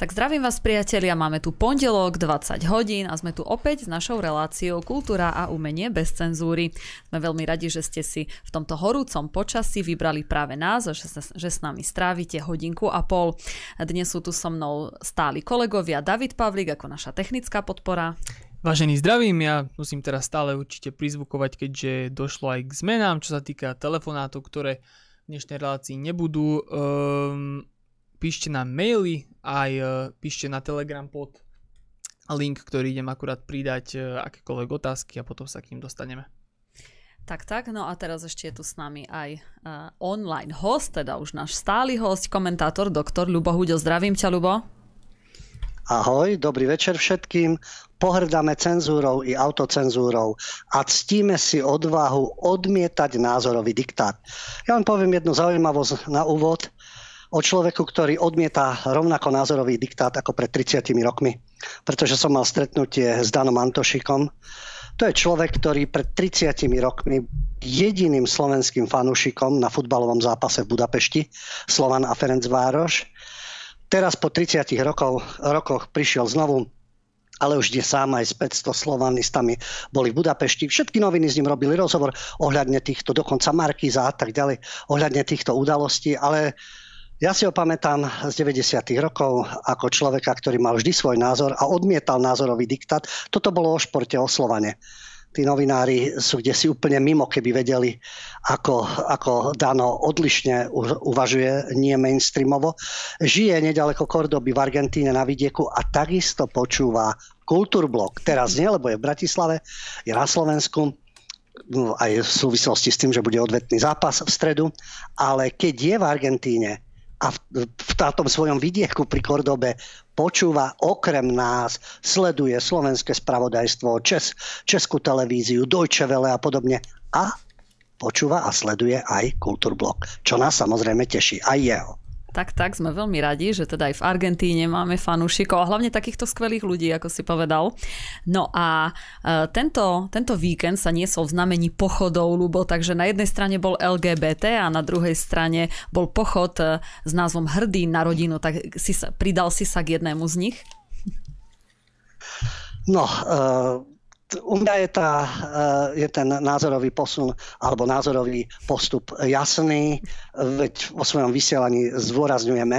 Tak zdravím vás, priatelia, máme tu pondelok 20 hodín a sme tu opäť s našou reláciou Kultúra a umenie bez cenzúry. Sme veľmi radi, že ste si v tomto horúcom počasí vybrali práve nás, že s nami strávite hodinku a pol. Dnes sú tu so mnou stáli kolegovia David Pavlik ako naša technická podpora. Vážení, zdravím, ja musím teraz stále určite prizvukovať, keďže došlo aj k zmenám, čo sa týka telefonátov, ktoré v dnešnej relácii nebudú. Píšte na maily, aj píšte na Telegram pod link, ktorý idem akurát pridať, akékoľvek otázky a potom sa k ním dostaneme. Tak, no a teraz ešte je tu s nami aj online host, teda už náš stály host, komentátor, doktor Ľubo Huďo. Zdravím ťa, Ľubo. Ahoj, dobrý večer všetkým. Pohrdáme cenzúrou i autocenzúrou a ctíme si odvahu odmietať názorový diktát. Ja vám poviem jednu zaujímavosť na úvod o človeku, ktorý odmieta rovnako názorový diktát ako pred 30 rokmi. Pretože som mal stretnutie s Danom Antošikom. To je človek, ktorý pred 30 rokmi jediným slovenským fanúšikom na futbalovom zápase v Budapešti, Slovan a Ferencvároš. Teraz po 30 rokoch prišiel znovu, ale už je sám, aj s 500 slovanistami boli v Budapešti. Všetky noviny s ním robili rozhovor ohľadne týchto, dokonca Markíza a tak ďalej, ohľadne týchto udalostí, ale ja si ho pamätám z 90. rokov ako človeka, ktorý mal vždy svoj názor a odmietal názorový diktát. Toto bolo o športe, o Slovane. Tí novinári sú kdesi úplne mimo, keby vedeli, ako Dano odlišne uvažuje, nie mainstreamovo. Žije nedaleko Kordoby v Argentíne na vidieku a takisto počúva Kultúrblok. Teraz nie, lebo je v Bratislave, je na Slovensku. Aj v súvislosti s tým, že bude odvetný zápas v stredu. Ale keď je v Argentíne a v tátom svojom vidieku pri Kordobe počúva okrem nás, sleduje slovenské spravodajstvo, českú televíziu, Deutsche Welle a podobne a počúva a sleduje aj Kultúrblok, čo nás samozrejme teší, aj jeho. Tak, sme veľmi radi, že teda aj v Argentíne máme fanúšikov a hlavne takýchto skvelých ľudí, ako si povedal. No a tento víkend sa niesol v znamení pochodov, Ľubo, takže na jednej strane bol LGBT a na druhej strane bol pochod s názvom Hrdý na rodinu, tak pridal si sa k jednému z nich? No, u mňa je ten názorový posun alebo názorový postup jasný, veď vo svojom vysielaní zdôrazňujeme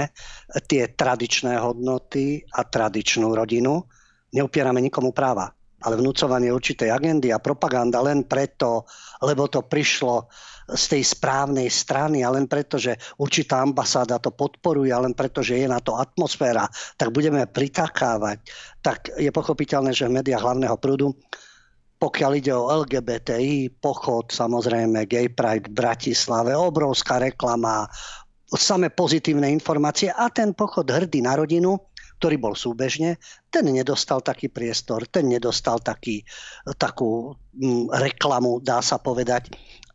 tie tradičné hodnoty a tradičnú rodinu. Neupierame nikomu práva, ale vnúcovanie určitej agendy a propaganda len preto, lebo to prišlo z tej správnej strany a len preto, že určitá ambasáda to podporuje a len preto, že je na to atmosféra, tak budeme pritakávať. Tak je pochopiteľné, že v médiách hlavného prúdu, pokiaľ ide o LGBTI, pochod, samozrejme Gay Pride v Bratislave, obrovská reklama, samé pozitívne informácie a ten pochod Hrdý na rodinu, ktorý bol súbežne, ten nedostal taký priestor, ten nedostal takú reklamu, dá sa povedať,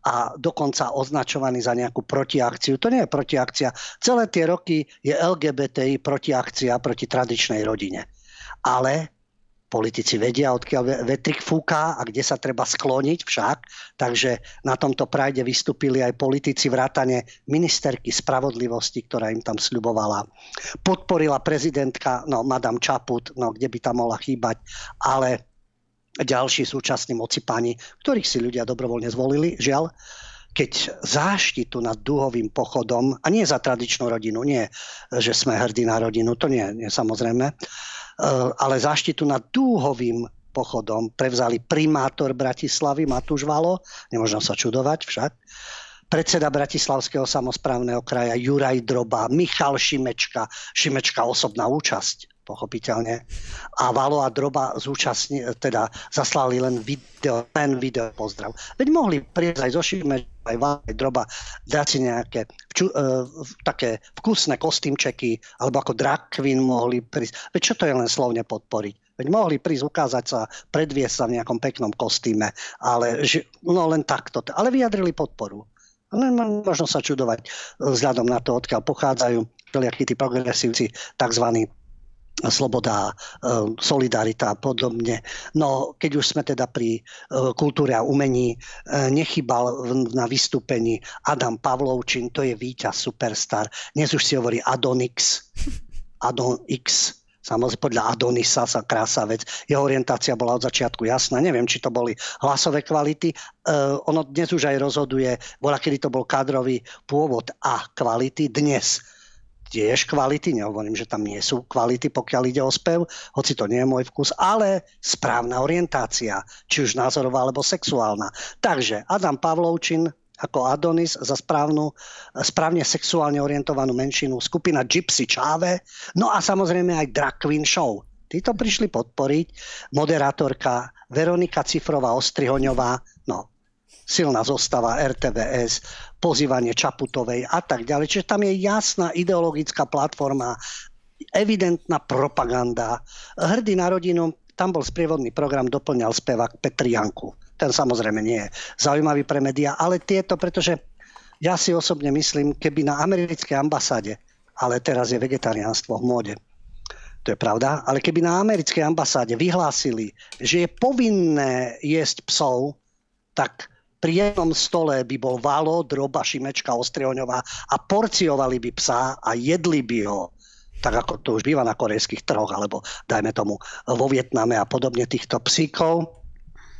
a dokonca označovaný za nejakú protiakciu. To nie je protiakcia. Celé tie roky je LGBTI protiakcia proti tradičnej rodine. Ale politici vedia, odkiaľ vetrik fúka a kde sa treba skloniť však. Takže na tomto prajde vystúpili aj politici vrátane ministerky spravodlivosti, ktorá im tam sľubovala. Podporila prezidentka, madame Čaput, kde by tam mohla chýbať, ale ďalší súčasní moci pani, ktorých si ľudia dobrovoľne zvolili, žiaľ, keď záštitu nad dúhovým pochodom, a nie za tradičnú rodinu, nie, že sme hrdí na rodinu, to nie samozrejme, ale záštitu nad dúhovým pochodom prevzali primátor Bratislavy Matúš Vallo, nemôžno sa čudovať však, predseda Bratislavského samosprávneho kraja Juraj Droba, Michal Šimečka osobná účasť, pochopiteľne. A Vallo a Droba zaslali len video pozdrav. Veď mohli prísť aj zo Šimečka, aj Vallo, aj Droba, dať si nejaké také vkusné kostýmčeky, alebo ako drag queen mohli prísť. Veď čo to je len slovne podporiť? Veď mohli prísť, ukázať sa, predviesť sa v nejakom peknom kostýme, ale len takto. Ale vyjadrili podporu. Možno sa čudovať vzhľadom na to, odkiaľ pochádzajú tí progresívci, takzvaní sloboda, solidarita a podobne. No, keď už sme teda pri kultúre a umení, nechýbal na vystúpení Adam Pavlovčin, to je víťaz, superstar. Dnes už si hovorí Adonix. Adon X. Samozrejme, podľa Adonisa sa krásavec. Jeho orientácia bola od začiatku jasná. Neviem, či to boli hlasové kvality. Ono dnes už aj rozhoduje, bola kedy to bol kadrový pôvod a kvality. Dnes tiež kvality, nehovorím, že tam nie sú kvality, pokiaľ ide o spev, hoci to nie je môj vkus, ale správna orientácia, či už názorová, alebo sexuálna. Takže Adam Pavlovčin ako Adonis za správne sexuálne orientovanú menšinu, skupina Gypsy Chave, no a samozrejme aj Drag Queen Show. Títo prišli podporiť moderátorka Veronika Cifrová-Ostrihoňová, no, silná zostava RTVS, pozývanie Čaputovej a tak ďalej. Čiže tam je jasná ideologická platforma, evidentná propaganda. Hrdý na rodinu, tam bol sprievodný program, doplňal spevák Petrianku. Ten samozrejme nie je zaujímavý pre médiá, ale tieto, pretože ja si osobne myslím, keby na americkej ambasáde, ale teraz je vegetariánstvo v móde, to je pravda, ale keby na americkej ambasáde vyhlásili, že je povinné jesť psov, tak pri jednom stole by bol Vallo, Droba, Šimečka, Ostrihoňová a porciovali by psa a jedli by ho. Tak ako to už býva na korejských trhoch, alebo dajme tomu vo Vietname a podobne týchto psíkov.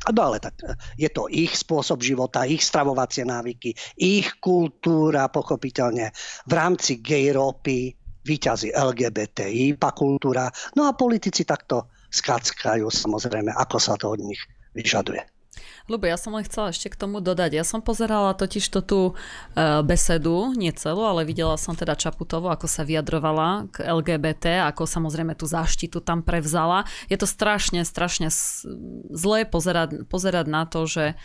No ale tak je to ich spôsob života, ich stravovacie návyky, ich kultúra, pochopiteľne. V rámci gejropy víťazí LGBTI kultúra. No a politici takto skackajú, samozrejme, ako sa to od nich vyžaduje. Ľubo, ja som len chcela ešte k tomu dodať. Ja som pozerala totižto tú besedu, nie celú, ale videla som teda Čaputovu, ako sa vyjadrovala k LGBT, ako samozrejme tú záštitu tam prevzala. Je to strašne zlé pozerať na to, že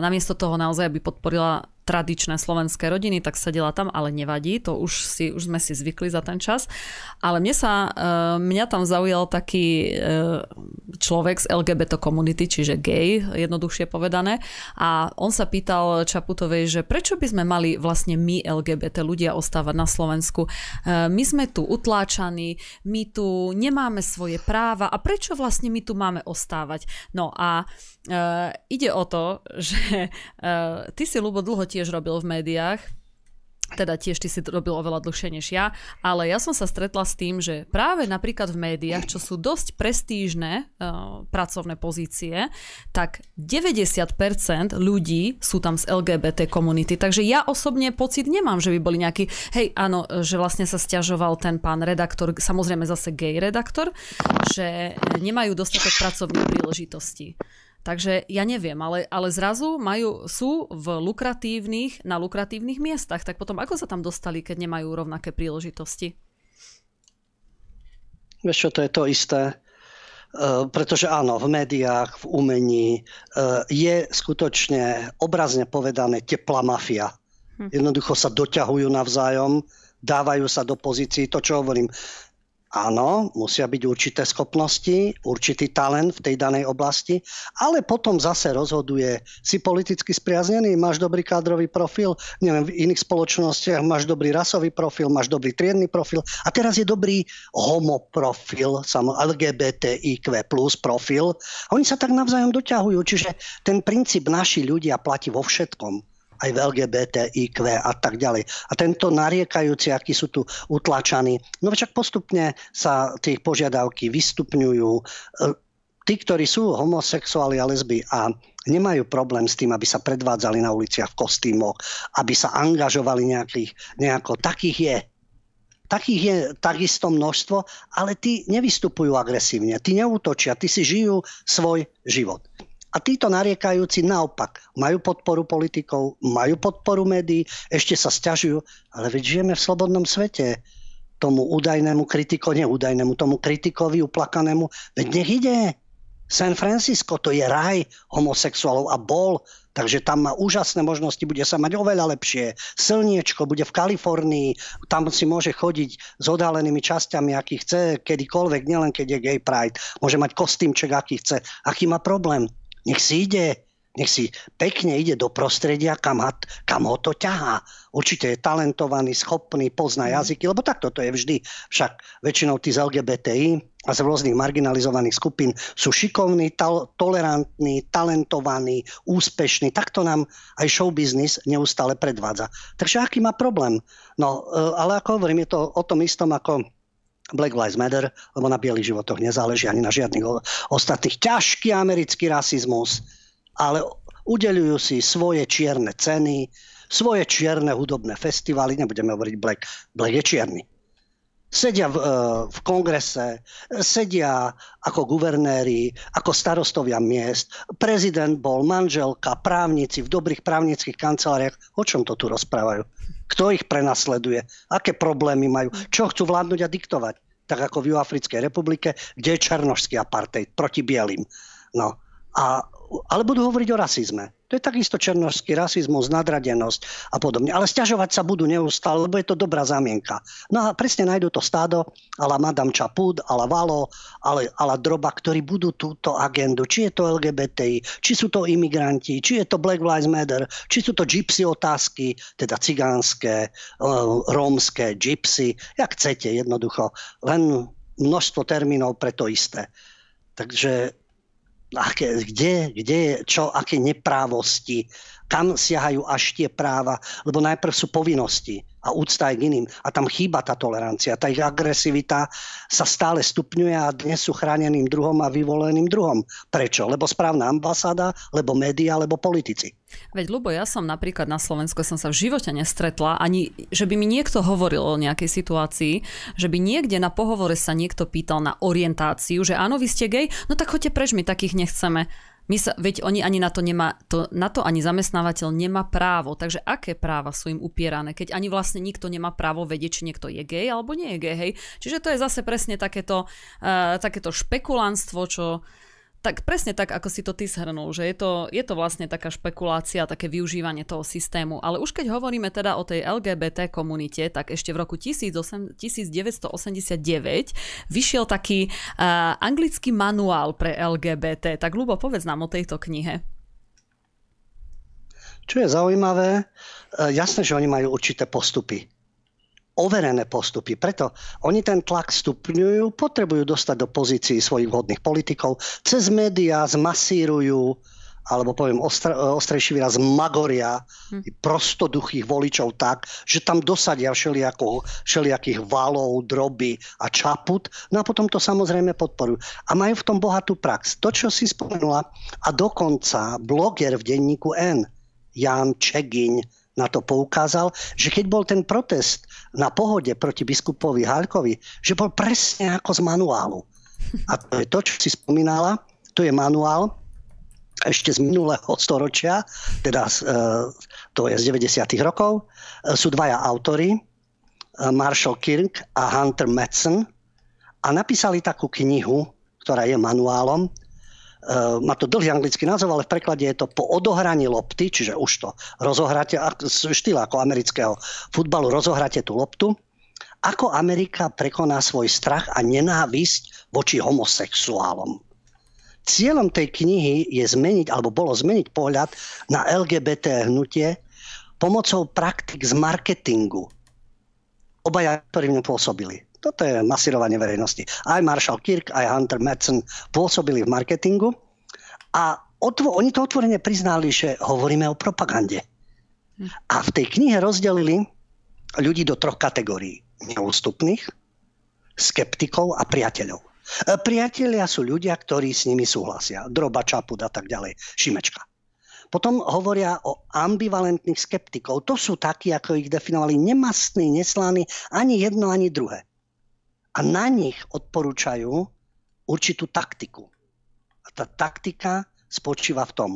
namiesto toho naozaj by podporila tradičné slovenské rodiny, tak sedela tam, ale nevadí, to už sme si zvykli za ten čas. Ale mňa tam zaujal taký človek z LGBT komunity, čiže gay, jednoduchšie povedané. A on sa pýtal Čaputovej, že prečo by sme mali vlastne my LGBT ľudia ostávať na Slovensku? My sme tu utláčaní, my tu nemáme svoje práva a prečo vlastne my tu máme ostávať? No a ide o to, že ty si, Ľubo, dlho tiež robil v médiách, teda tiež ty si robil oveľa dlhšie než ja, ale ja som sa stretla s tým, že práve napríklad v médiách, čo sú dosť prestížne pracovné pozície, tak 90% ľudí sú tam z LGBT komunity. Takže ja osobne pocit nemám, že by boli nejaký, hej, áno, že vlastne sa sťažoval ten pán redaktor, samozrejme zase gay redaktor, že nemajú dostatok pracovných príležitostí. Takže ja neviem, ale zrazu sú na lukratívnych miestach. Tak potom ako sa tam dostali, keď nemajú rovnaké príležitosti? Vieš čo, to je to isté. Pretože áno, v médiách, v umení je skutočne obrazne povedané teplá mafia. Jednoducho sa doťahujú navzájom, dávajú sa do pozícií, to čo hovorím. Áno, musia byť určité schopnosti, určitý talent v tej danej oblasti, ale potom zase rozhoduje, si politicky spriaznený, máš dobrý kádrový profil, neviem, v iných spoločnostiach máš dobrý rasový profil, máš dobrý triedny profil a teraz je dobrý homoprofil, LGBTIQ plus profil. A oni sa tak navzájom doťahujú, čiže ten princíp naši ľudia platí vo všetkom. Aj v LGBTIQ a tak ďalej. A tento nariekajúci, akí sú tu utlačaní. No však postupne sa tie požiadavky vystupňujú. Tí, ktorí sú homosexuáli a lesby a nemajú problém s tým, aby sa predvádzali na uliciach v kostýmoch, aby sa angažovali nejako. Takých je takisto množstvo, ale tí nevystupujú agresívne, tí neútočia, tí si žijú svoj život. A títo nariekajúci naopak majú podporu politikov, majú podporu médií, ešte sa sťažujú, ale veď žijeme v slobodnom svete. Tomu údajnému kritikovi, neúdajnému, tomu kritikovi uplakanému, veď nech ide. San Francisco, to je raj homosexuálov a bol, takže tam má úžasné možnosti, bude sa mať oveľa lepšie. Slniečko bude v Kalifornii, tam si môže chodiť s odhalenými časťami, aký chce, kedykoľvek, nielen keď je gay pride. Môže mať kostýmček, aký chce. Aký má problém? Nech si pekne ide do prostredia, kam ho to ťahá. Určite je talentovaný, schopný, pozná jazyky, lebo takto to je vždy. Však väčšinou tí z LGBTI a z rôznych marginalizovaných skupín sú šikovní, tolerantní, talentovaní, úspešní. Takto nám aj showbiznis neustále predvádza. Takže aký má problém? No, ale ako hovorím, je to o tom istom, ako Black Lives Matter, lebo na bielých životoch nezáleží ani na žiadnych ostatných. Ťažký americký rasizmus, ale udeľujú si svoje čierne ceny, svoje čierne hudobné festivaly, nebudeme hovoriť Black je čierny. Sedia v kongrese, sedia ako guvernéri, ako starostovia miest, prezident bol, manželka, právnici v dobrých právnických kanceláriách. O čom to tu rozprávajú? Kto ich prenasleduje? Aké problémy majú? Čo chcú vládnuť a diktovať? Tak ako v Juhoafrickej republike, kde je černošský apartheid proti bielým. No. Ale budú hovoriť o rasizme. To je takisto černošský rasizmus, nadradenosť a podobne. Ale sťažovať sa budú neustále, lebo je to dobrá zámienka. No a presne nájdú to stádo, ala Madame Čaput, ala Vallo, ala Droba, ktorí budú túto agendu. Či je to LGBTI, či sú to imigranti, či je to Black Lives Matter, či sú to gypsy otázky, teda cigánske, rómske, gypsy, jak chcete jednoducho. Len množstvo termínov pre to isté. Takže... aké neprávosti, kam siahajú až tie práva, lebo najprv sú povinnosti a úcta aj k iným. A tam chýba tá tolerancia, tá ich agresivita sa stále stupňuje a dnes sú chráneným druhom a vyvoleným druhom. Prečo? Lebo správna ambasáda, lebo médiá, lebo politici. Veď, Ľubo, ja som napríklad na Slovensku som sa v živote nestretla, ani že by mi niekto hovoril o nejakej situácii, že by niekde na pohovore sa niekto pýtal na orientáciu, že áno, vy ste gej, no tak choďte preč, my takých nechceme. Veď oni ani na to ani zamestnávateľ nemá právo. Takže aké práva sú im upierané, keď ani vlastne nikto nemá právo vedieť, či niekto je gej alebo nie je gej, hej? Čiže to je zase presne takéto špekulantstvo, čo... Tak presne tak, ako si to ty shrnul, že je to vlastne taká špekulácia, také využívanie toho systému. Ale už keď hovoríme teda o tej LGBT komunite, tak ešte v roku 1989 vyšiel taký anglický manuál pre LGBT. Tak Ľubo, povedz nám o tejto knihe. Čo je zaujímavé, jasné, že oni majú určité postupy. Overené postupy. Preto oni ten tlak stupňujú, potrebujú dostať do pozícií svojich vhodných politikov, cez médiá zmasírujú, alebo poviem ostrejší výraz, magoria prostoduchých voličov tak, že tam dosadia všelijakých Valov, Droby a Čaput, no a potom to samozrejme podporujú. A majú v tom bohatú prax. To, čo si spomenula, a dokonca bloger v denníku N, Jan Čegiň, na to poukázal, že keď bol ten protest na Pohode proti biskupovi Haľkovi, že bol presne ako z manuálu. A to je to, čo si spomínala, to je manuál ešte z minulého storočia, teda to je z 90. rokov. Sú dvaja autori, Marshall Kirk a Hunter Madsen, a napísali takú knihu, ktorá je manuálom. Má to dlhý anglický názov, ale v preklade je to Po odohraní lopty, čiže už to rozohráte, štýl ako amerického futbalu, rozohráte tú loptu. Ako Amerika prekoná svoj strach a nenávisť voči homosexuálom. Cieľom tej knihy je bolo zmeniť pohľad na LGBT hnutie pomocou praktik z marketingu. Obaja, ktorí v ňom pôsobili. Toto je masírovanie verejnosti. Aj Marshall Kirk, aj Hunter Madsen pôsobili v marketingu a oni to otvorene priznali, že hovoríme o propagande. A v tej knihe rozdelili ľudí do troch kategórií. Neústupných, skeptikov a priateľov. Priatelia sú ľudia, ktorí s nimi súhlasia. Droba, Čaput a tak ďalej. Šimečka. Potom hovoria o ambivalentných skeptikov. To sú takí, ako ich definovali, nemastní, neslaní, ani jedno, ani druhé. A na nich odporúčajú určitú taktiku. A tá taktika spočíva v tom,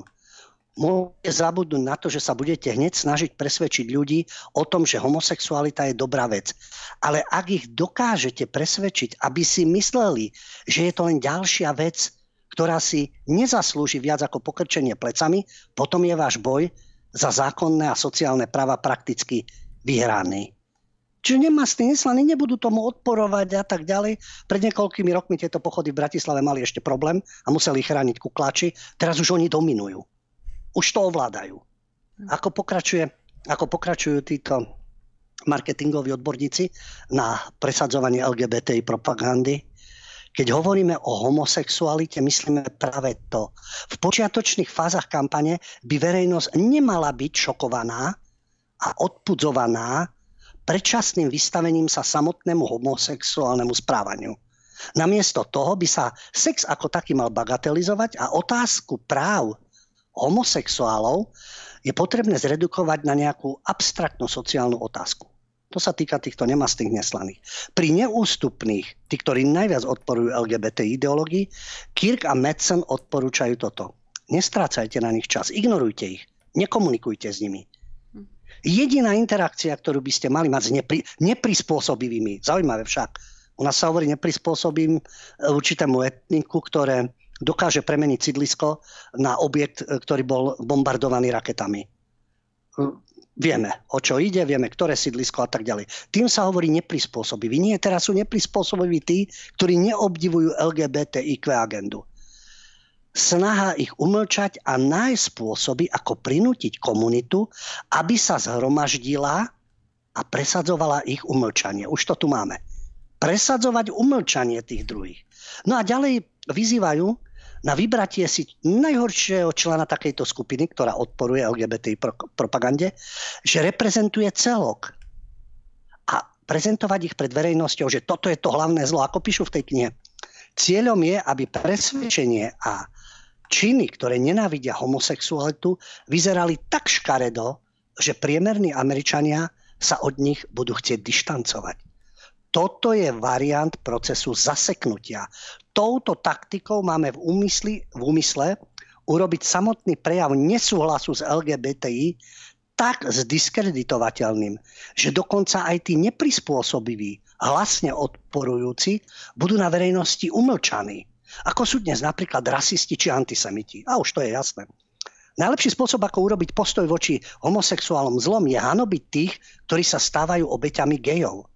môžete zabudnúť na to, že sa budete hneď snažiť presvedčiť ľudí o tom, že homosexualita je dobrá vec. Ale ak ich dokážete presvedčiť, aby si mysleli, že je to len ďalšia vec, ktorá si nezaslúži viac ako pokrčenie plecami, potom je váš boj za zákonné a sociálne práva prakticky vyhraný. Čiže nemastní, neslaní nebudú tomu odporovať a tak ďalej. Pred niekoľkými rokmi tieto pochody v Bratislave mali ešte problém a museli chrániť kukláči. Teraz už oni dominujú. Už to ovládajú. Ako pokračujú títo marketingoví odborníci na presadzovanie LGBTI propagandy? Keď hovoríme o homosexualite, myslíme práve to. V počiatočných fázach kampane by verejnosť nemala byť šokovaná a odpudzovaná predčasným vystavením sa samotnému homosexuálnemu správaniu. Namiesto toho by sa sex ako taký mal bagatelizovať a otázku práv homosexuálov je potrebné zredukovať na nejakú abstraktnú sociálnu otázku. To sa týka týchto nemastných neslaných. Pri neústupných, tí, ktorí najviac odporujú LGBT ideológii, Kirk a Madsen odporúčajú toto. Nestrácajte na nich čas, ignorujte ich, nekomunikujte s nimi. Jediná interakcia, ktorú by ste mali mať s neprispôsobivými, zaujímavé však, u nás sa hovorí neprispôsobím určitému etniku, ktoré dokáže premeniť sídlisko na objekt, ktorý bol bombardovaný raketami. Vieme, o čo ide, vieme, ktoré sídlisko a tak ďalej. Tým sa hovorí neprispôsobiví. Nie, teraz sú neprispôsobiví tí, ktorí neobdivujú LGBTIQ agendu. Snaha ich umlčať a nájsť spôsoby, ako prinútiť komunitu, aby sa zhromaždila a presadzovala ich umlčanie. Už to tu máme. Presadzovať umlčanie tých druhých. No a ďalej vyzývajú na vybratie si najhoršieho člena takejto skupiny, ktorá odporuje LGBT propagande, že reprezentuje celok. A prezentovať ich pred verejnosťou, že toto je to hlavné zlo, ako píšu v tej knihe. Cieľom je, aby presvedčenie a činy, ktoré nenávidia homosexualitu, vyzerali tak škaredo, že priemerní Američania sa od nich budú chcieť dištancovať. Toto je variant procesu zaseknutia. Touto taktikou máme v úmysle urobiť samotný prejav nesúhlasu s LGBTI tak zdiskreditovateľným, že dokonca aj tí neprispôsobiví, hlasne odporujúci, budú na verejnosti umlčaní. Ako sú dnes napríklad rasisti či antisemiti. A už to je jasné. Najlepší spôsob, ako urobiť postoj voči homosexuálom zlom, je hanobiť tých, ktorí sa stávajú obeťami gejov.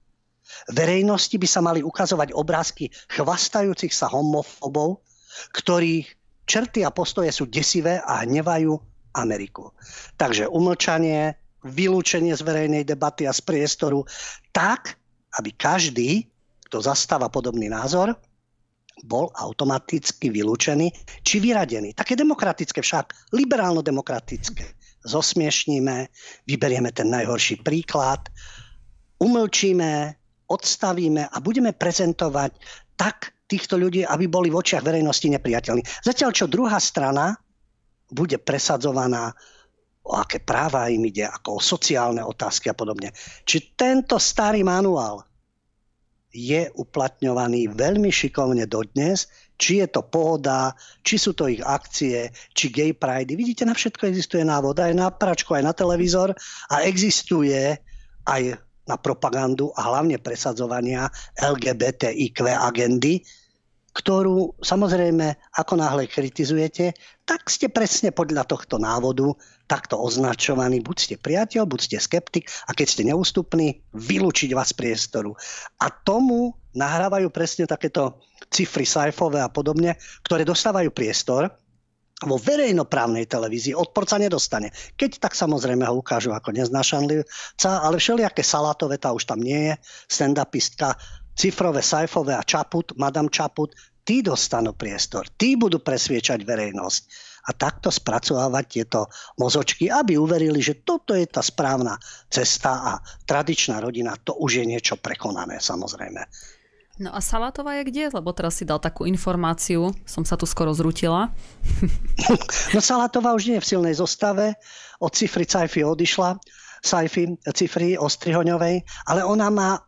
Verejnosti by sa mali ukazovať obrázky chvastajúcich sa homofobov, ktorých črty a postoje sú desivé a hnevajú Ameriku. Takže umlčanie, vylúčenie z verejnej debaty a z priestoru tak, aby každý, kto zastáva podobný názor, bol automaticky vylúčený či vyradený. Také demokratické však, liberálno-demokratické. Zosmiešníme, vyberieme ten najhorší príklad, umlčíme, odstavíme a budeme prezentovať tak týchto ľudí, aby boli v očiach verejnosti nepriateľní. Zatiaľ, čo druhá strana bude presadzovaná, o aké práva im ide, ako o sociálne otázky a podobne. Či tento starý manuál je uplatňovaný veľmi šikovne dodnes, či je to Pohoda, či sú to ich akcie, či gay pride. Vidíte, na všetko existuje návod, aj na pračku, aj na televízor a existuje aj na propagandu a hlavne presadzovania LGBTIQ agendy, ktorú samozrejme, ako náhle kritizujete, tak ste presne podľa tohto návodu takto označovaní. Buď ste priateľ, buď ste skeptik a keď ste neústupní, vylúčiť vás z priestoru. A tomu nahrávajú presne takéto cifry sajfové a podobne, ktoré dostávajú priestor. Vo verejnoprávnej televízii odporca nedostane. Keď tak samozrejme ho ukážu ako neznášanlivca, ale všelijaké salátové, tá už tam nie je, stand-upistka, cifrové, sajfové a Čaput, Madame Čaput, tí dostanú priestor, tí budú presviečať verejnosť a takto spracovávať tieto mozočky, aby uverili, že toto je tá správna cesta a tradičná rodina, to už je niečo prekonané samozrejme. No a Salátová je kde? Lebo teraz si dal takú informáciu, som sa tu skoro zrutila. No Salátová už nie je v silnej zostave, od cifry Cifry odišla, Cifry Ostrihoňovej, ale ona má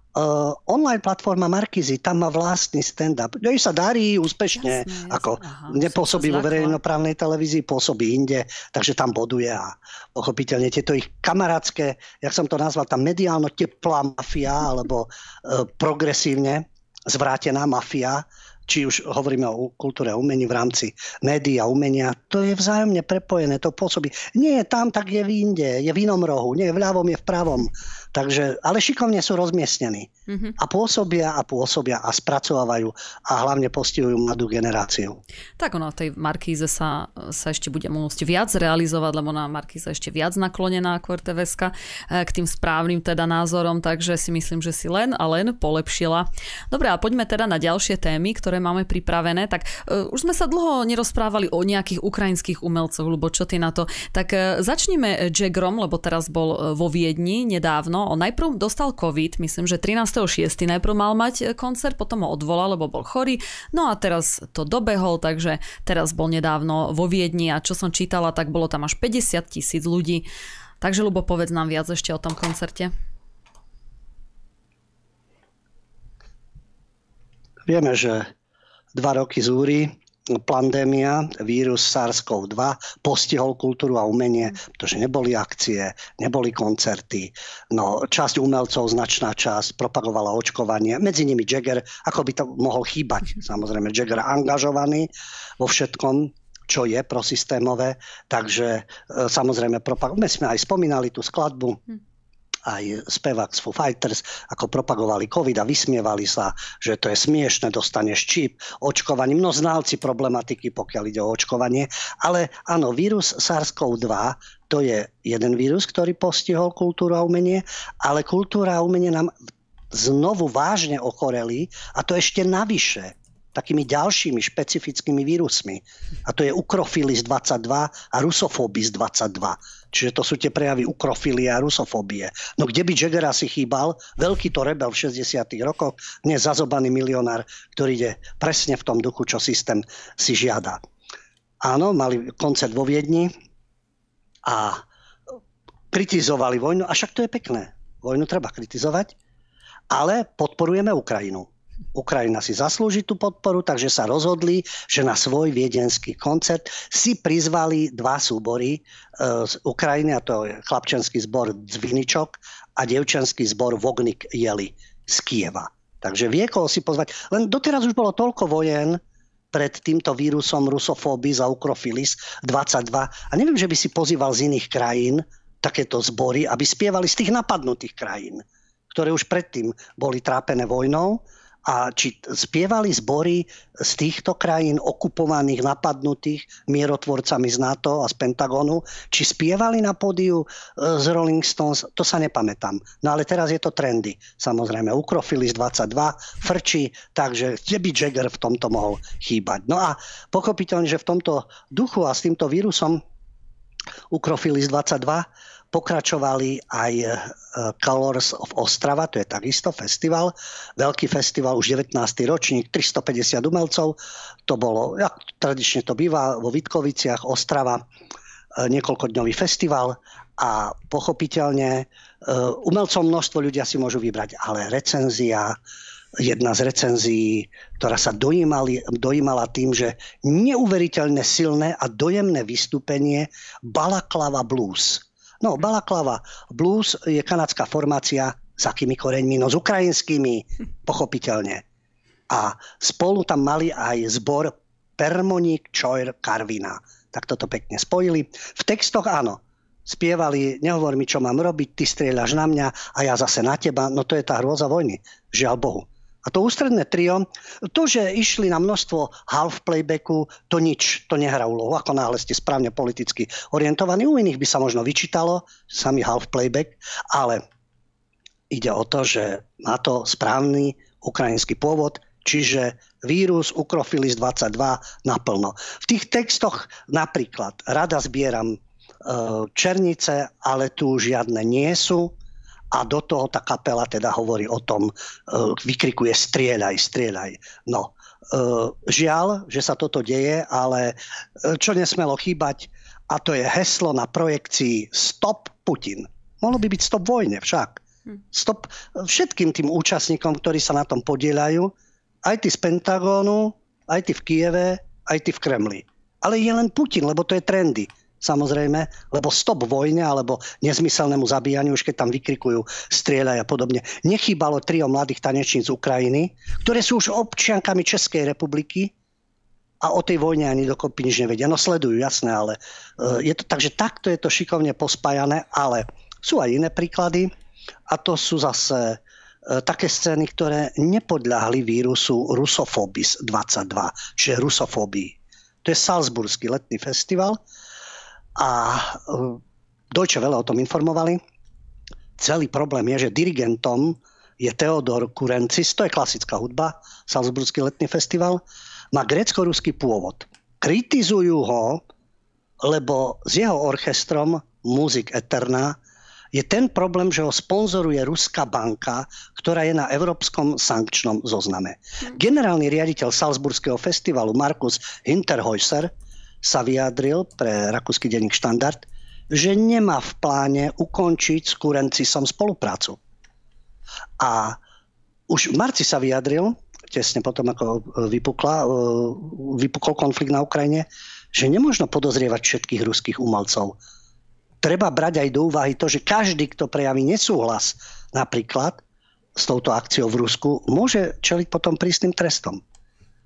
online platforma Markizy, tam má vlastný stand-up. Jej sa darí úspešne, jasne, ako nepôsobí vo verejnoprávnej televízii, pôsobí inde, takže tam boduje a pochopiteľne tieto ich kamarátske, jak som to nazval, tá mediálno teplá mafia, alebo progresívne zvrátená mafia, či už hovoríme o kultúre a umení v rámci médií a umenia, to je vzájomne prepojené, to pôsobí. Nie je tam, tak je v inde, je v inom rohu, nie je v ľavom, je v pravom. Takže, ale šikovne sú rozmiestnení. a pôsobia a spracovávajú a hlavne postihujú mladú generáciu. Tak ono, tej Markíze sa ešte bude môcť viac realizovať, lebo na Markíze ešte viac naklonená ako RTVSka k tým správnym teda názorom, takže si myslím, že si len a len polepšila. Dobre, a poďme teda na ďalšie témy, ktoré máme pripravené. Tak už sme sa dlho nerozprávali o nejakých ukrajinských umelcoch, lebo čo ty na to? Tak začnime Jaggerom, lebo teraz bol vo Viedni nedávno. On najprv dostal COVID, myslím, že 13.6. najprv mal mať koncert, potom ho odvolal, lebo bol chorý. No a teraz to dobehol, takže teraz bol nedávno vo Viedni a čo som čítala, tak bolo tam až 50,000 ľudí. Takže Ľubo, povedz nám viac ešte o tom koncerte. Vieme, že 2 roky zúri, pandémia, vírus SARS-CoV-2 postihol kultúru a umenie, pretože neboli akcie, neboli koncerty. No, časť umelcov, značná časť, propagovala očkovanie. Medzi nimi Jagger, ako by to mohol chýbať. Samozrejme, Jagger angažovaný vo všetkom, čo je prosystémové. Takže samozrejme, my sme aj spomínali tú skladbu. Aj spevák z Foo Fighters, ako propagovali COVID a vysmievali sa, že to je smiešne, dostaneš čip, očkovanie, mnoznalci problematiky, pokiaľ ide o očkovanie. Ale áno, vírus SARS-CoV-2, to je jeden vírus, ktorý postihol kultúru a umenie, ale kultúra a umenie nám znovu vážne ochoreli a to ešte navyše takými ďalšími špecifickými vírusmi. A to je ukrofilis 22 a rusofobis 22. Čiže to sú tie prejavy ukrofilie a rusofóbie. No kde by Jagger asi chýbal? Veľký to rebel v 60. rokoch, dnes zazobaný milionár, ktorý ide presne v tom duchu, čo systém si žiada. Áno, mali koncert vo Viedni a kritizovali vojnu. A však to je pekné. Vojnu treba kritizovať, ale podporujeme Ukrajinu. Ukrajina si zaslúži tú podporu, takže sa rozhodli, že na svoj viedenský koncert si prizvali 2 súbory z Ukrajiny, a to je chlapčenský zbor Dzviničok a dievčenský zbor Vognik Jeli z Kieva. Takže vie, koho si pozvať. Len doteraz už bolo toľko vojen pred týmto vírusom rusofóbis a ukrofilis 22. A neviem, že by si pozýval z iných krajín takéto zbory, aby spievali z tých napadnutých krajín, ktoré už predtým boli trápené vojnou. A či spievali zbory z týchto krajín okupovaných, napadnutých mierotvorcami z NATO a z Pentagonu, či spievali na pódiu z Rolling Stones, to sa nepamätám. No ale teraz je to trendy. Samozrejme, ukrofilis 22 frčí, takže kde by Jagger v tomto mohol chýbať. No a pochopiteľne, že v tomto duchu a s týmto vírusom ukrofilis 22 pokračovali aj Colors of Ostrava, to je takisto festival, veľký festival, už 19. ročník, 350 umelcov, to bolo, ja, tradične to býva, vo Vítkoviciach, Ostrava, niekoľkodňový festival a pochopiteľne umelcov množstvo, ľudia si môžu vybrať, ale recenzia, jedna z recenzií, ktorá sa dojímala tým, že neuveriteľne silné a dojemné vystúpenie Balaklava Blues. No, Balaklava Blues je kanadská formácia s akými koreňmi? No, s ukrajinskými, pochopiteľne. A spolu tam mali aj zbor Permoník Čoir Karvina. Tak toto pekne spojili. V textoch áno, spievali nehovor mi, čo mám robiť, ty strieľaš na mňa a ja zase na teba. No to je tá hrôza vojny, žiaľ Bohu. A to ústredné trio, to, že išli na množstvo half playbacku, to nič, to nehrá úlohu. Ako náhle ste správne politicky orientovaní, u iných by sa možno vyčítalo, samý half playback, ale ide o to, že má to správny ukrajinský pôvod, čiže vírus ukrofilis 22 naplno. V tých textoch napríklad rada zbieram černice, ale tu žiadne nie sú. A do toho tá kapela teda hovorí o tom, vykrikuje strieľaj, strieľaj. No, žiaľ, že sa toto deje, ale čo nesmelo chýbať, a to je heslo na projekcii Stop Putin. Mohlo by byť stop vojne však. Stop všetkým tým účastníkom, ktorí sa na tom podieľajú, aj tí z Pentagónu, aj tí v Kieve, aj tí v Kremli. Ale je len Putin, lebo to je trendy. Samozrejme, lebo stop vojne alebo nezmyselnému zabíjaniu, už keď tam vykrikujú strieľaj a podobne. Nechýbalo trio mladých tanečníc z Ukrajiny, ktoré sú už občiankami Českej republiky a o tej vojne ani dokopy nič nevedia. No sledujú, jasné, ale je to tak, že takto je to šikovne pospájané, ale sú aj iné príklady a to sú zase také scény, ktoré nepodľahli vírusu Rusofobis 22, čiže rusofóbii. To je Salzburský letný festival a Deutsche Welle o tom informovali. Celý problém je, že dirigentom je Theodor Kurencis, to je klasická hudba, Salzburský letný festival, má grécko-ruský pôvod. Kritizujú ho, lebo s jeho orchestrom Music Eterna je ten problém, že ho sponzoruje ruská banka, ktorá je na európskom sankčnom zozname. Generálny riaditeľ Salzburského festivalu Markus Hinterhäuser sa vyjadril pre rakúsky denník Štandard, že nemá v pláne ukončiť s Kurencisom spoluprácu. A už v marci sa vyjadril, tesne potom ako vypukol konflikt na Ukrajine, že nemôžno podozrievať všetkých ruských umelcov. Treba brať aj do úvahy to, že každý, kto prejaví nesúhlas napríklad s touto akciou v Rusku, môže čeliť potom prísnym trestom.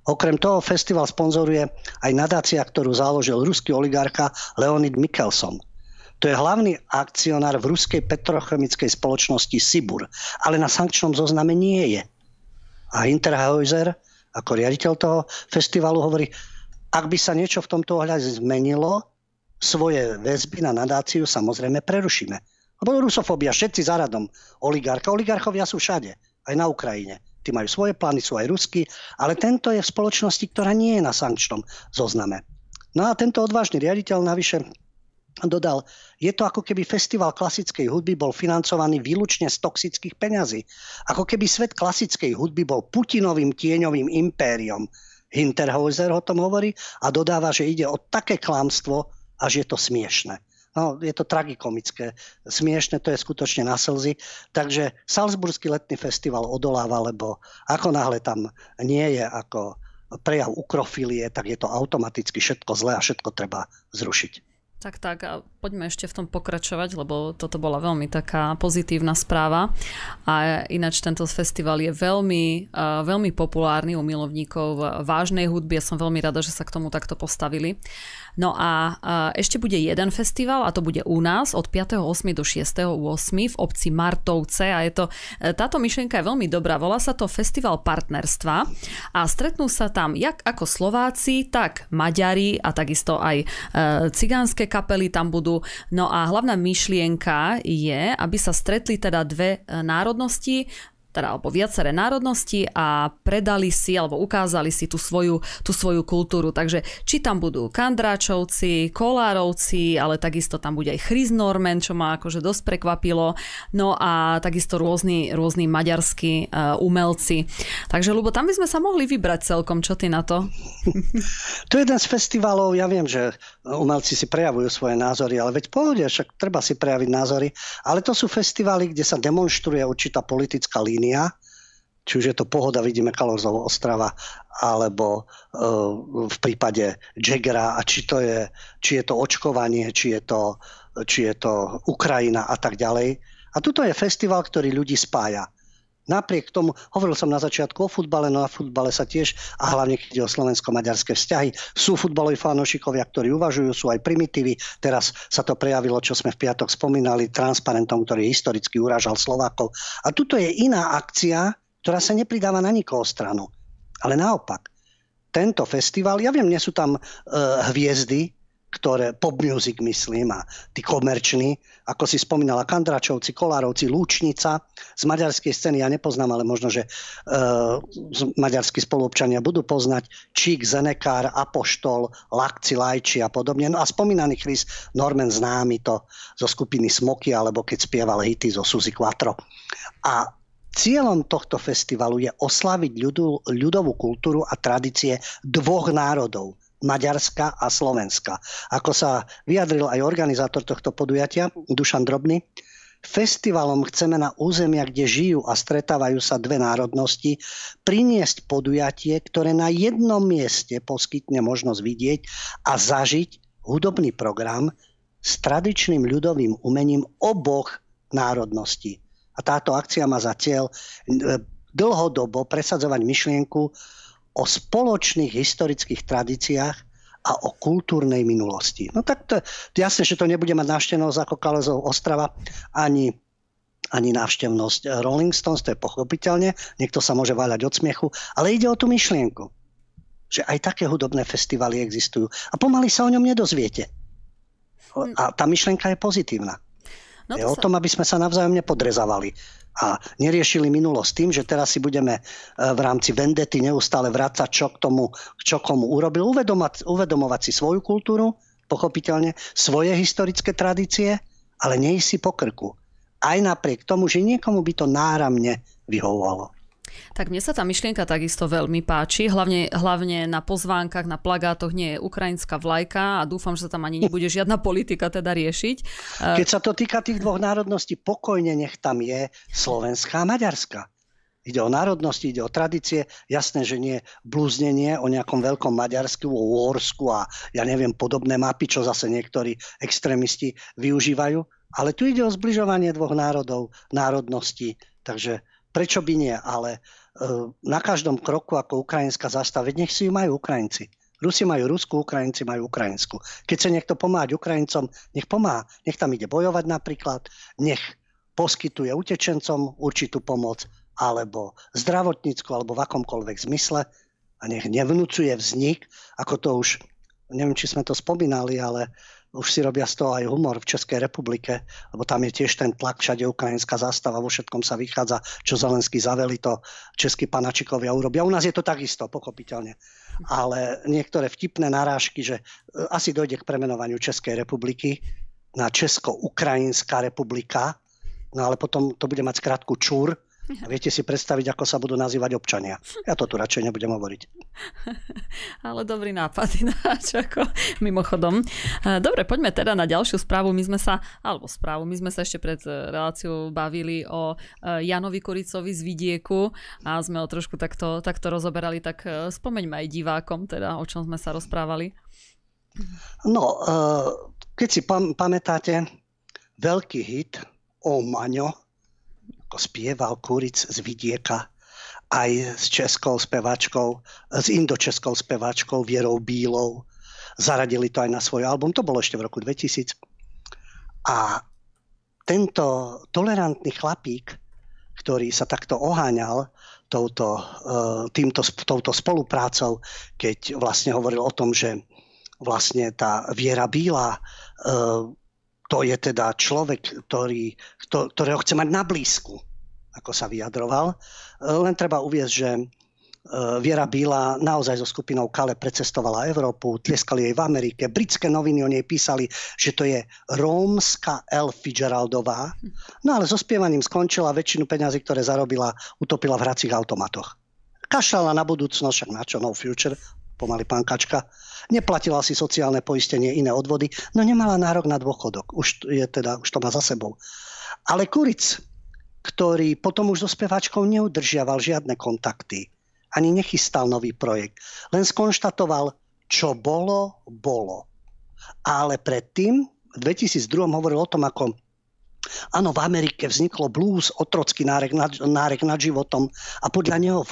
Okrem toho festival sponzoruje aj nadácia, ktorú založil ruský oligarcha Leonid Mikkelson. To je hlavný akcionár v ruskej petrochemickej spoločnosti Sibur, ale na sankčnom zozname nie je. A Hinterhäuser, ako riaditeľ toho festivalu, hovorí, ak by sa niečo v tomto ohľade zmenilo, svoje väzby na nadáciu samozrejme prerušíme. Lebo rusofóbia, všetci za radom oligarcha. Oligarchovia sú všade, aj na Ukrajine. Tí majú svoje plány, sú aj ruskí, ale tento je v spoločnosti, ktorá nie je na sankčnom zozname. No a tento odvážny riaditeľ navyše dodal, je to ako keby festival klasickej hudby bol financovaný výlučne z toxických peňazí. Ako keby svet klasickej hudby bol Putinovým tieňovým impériom. Hinterhäuser o tom hovorí a dodáva, že ide o také klamstvo, až je to smiešne. No, je to tragikomické. Smiešne to je skutočne na slzy. Takže Salzburský letný festival odoláva, lebo ako náhle tam nie je ako prejav ukrofilie, tak je to automaticky všetko zlé a všetko treba zrušiť. Tak a poďme ešte v tom pokračovať, lebo toto bola veľmi taká pozitívna správa a ináč tento festival je veľmi populárny u milovníkov vážnej hudby. Ja som veľmi rada, že sa k tomu takto postavili. No a ešte bude jeden festival a to bude u nás od 5.8. do 6.8. v obci Martovce a je to, táto myšlienka je veľmi dobrá, volá sa to Festival partnerstva a stretnú sa tam jak ako Slováci, tak Maďari a takisto aj cigánske kapely tam budú. No a hlavná myšlienka je, aby sa stretli teda dve národnosti, teda alebo viaceré národnosti a predali si alebo ukázali si tú svoju kultúru. Takže či tam budú Kandráčovci, Kolárovci, ale takisto tam bude aj Chris Norman, čo ma akože dosť prekvapilo. No a takisto rôzni maďarskí umelci. Takže Ľubo, tam by sme sa mohli vybrať celkom. Čo ty na to? To je jeden z festivalov. Ja viem, že umelci si prejavujú svoje názory, ale veď pohode, však treba si prejaviť názory. Ale to sú festivály, kde sa demonštruje určitá politická línia. Či už je to Pohoda, vidíme Colors of Ostrava, alebo v prípade Jaggera, a či je to očkovanie, či je to Ukrajina a tak ďalej. A tuto je festival, ktorý ľudí spája. Napriek tomu, hovoril som na začiatku o futbale, no na futbale sa tiež, a hlavne keď ide o slovensko-maďarské vzťahy, sú futbaloví fanúšikovia, ktorí uvažujú, sú aj primitívy. Teraz sa to prejavilo, čo sme v piatok spomínali, transparentom, ktorý historicky urážal Slovákov. A tuto je iná akcia, ktorá sa nepridáva na nikoho stranu. Ale naopak, tento festival, ja viem, nie sú tam hviezdy, ktoré pop music, myslím, a tí komerční, ako si spomínala, Kandračovci, Kolárovci, Lúčnica z maďarskej scény, ja nepoznám, ale možno, že maďarskí spoluobčania budú poznať Čík, Zenekár, Apoštol, Lakci, Lajči a podobne. No a spomínaný Chris Norman, známy to zo skupiny Smoky, alebo keď spieval hity zo Suzy Quattro. A cieľom tohto festivalu je oslaviť ľudovú kultúru a tradície dvoch národov, Maďarska a Slovenska. Ako sa vyjadril aj organizátor tohto podujatia, Dušan Drobný, festivalom chceme na územia, kde žijú a stretávajú sa dve národnosti, priniesť podujatie, ktoré na jednom mieste poskytne možnosť vidieť a zažiť hudobný program s tradičným ľudovým umením oboch národností. A táto akcia má za cieľ dlhodobo presadzovať myšlienku o spoločných historických tradíciách a o kultúrnej minulosti. No tak to jasne, že to nebude mať návštevnosť ako Colors of Ostrava, ani ani návštevnosť Rolling Stones, to je pochopiteľne, niekto sa môže váľať od smiechu, ale ide o tú myšlienku, že aj také hudobné festivaly existujú a pomaly sa o ňom nedozviete. A tá myšlienka je pozitívna. No to je o tom, aby sme sa navzájom nepodrezavali a neriešili minulosť tým, že teraz si budeme v rámci vendety neustále vrácať, čo komu urobil, uvedomovať si svoju kultúru, pochopiteľne, svoje historické tradície, ale neísť si po krku. Aj napriek tomu, že niekomu by to náramne vyhovovalo. Tak mne sa tá myšlienka takisto veľmi páči, hlavne na pozvánkach, na plagátoch nie je ukrajinská vlajka a dúfam, že sa tam ani nebude žiadna politika teda riešiť. Keď sa to týka tých dvoch národností, pokojne nech tam je slovenská a maďarská. Ide o národnosti, ide o tradície, jasné, že nie blúznenie o nejakom veľkom Maďarsku, o Uhorsku a ja neviem, podobné mapy, čo zase niektorí extrémisti využívajú, ale tu ide o zbližovanie dvoch národov, národností, takže prečo by nie, ale na každom kroku ako ukrajinská zastava, nech si ju majú Ukrajinci. Rusi majú Rusku, Ukrajinci majú Ukrajinsku. Keď sa niekto pomáhať Ukrajincom, nech pomáha. Nech tam ide bojovať napríklad, nech poskytuje utečencom určitú pomoc, alebo zdravotnícku, alebo v akomkoľvek zmysle. A nech nevnúcuje vznik, ako to už, neviem, či sme to spomínali, ale už si robia z toho aj humor v Českej republike, lebo tam je tiež ten tlak, všade ukrajinská zastava, vo všetkom sa vychádza, čo Zelenský zaveli, to českí panačikovia urobia. U nás je to takisto, pochopiteľne. Ale niektoré vtipné narážky, že asi dojde k premenovaniu Českej republiky na Česko-Ukrajinská republika, no ale potom to bude mať skrátku ČUR. A viete si predstaviť, ako sa budú nazývať občania. Ja to tu radšej nebudem hovoriť. Ale dobrý nápad ináč, ako mimochodom. Dobre, poďme teda na ďalšiu správu. My sme sa ešte pred reláciou bavili o Janovi Kuricovi z vidieku a sme ho trošku takto rozoberali, tak spomeňme aj divákom, teda o čom sme sa rozprávali. No, keď si pamätáte, veľký hit O Maňo spieval Kuric z vidieka aj s českou speváčkou, s indočeskou speváčkou Vierou Bílou. Zaradili to aj na svoj album, to bolo ešte v roku 2000. A tento tolerantný chlapík, ktorý sa takto oháňal touto spoluprácou, keď vlastne hovoril o tom, že vlastne tá Viera Bílá to je teda človek, ktorého chce mať na blízku, ako sa vyjadroval. Len treba uviesť, že Viera Bílá naozaj so skupinou Kale precestovala Európu, tlieskali jej v Amerike, britské noviny o nej písali, že to je rómska Elle Fitzgeraldová, no ale so spievaním skončila, väčšinu peňazí, ktoré zarobila, utopila v hracích automatoch. Kašľala na budúcnosť, však na čo, no future, pomaly pán Kačka. Neplatila si sociálne poistenie, iné odvody, no nemala nárok na dôchodok. Už to má za sebou. Ale Kuric, ktorý potom už so speváčkou neudržiaval žiadne kontakty, ani nechystal nový projekt, len skonštatoval, čo bolo, bolo. Ale predtým, v 2002 hovoril o tom, ako áno, v Amerike vzniklo blues, otrocký nárek nad životom a podľa neho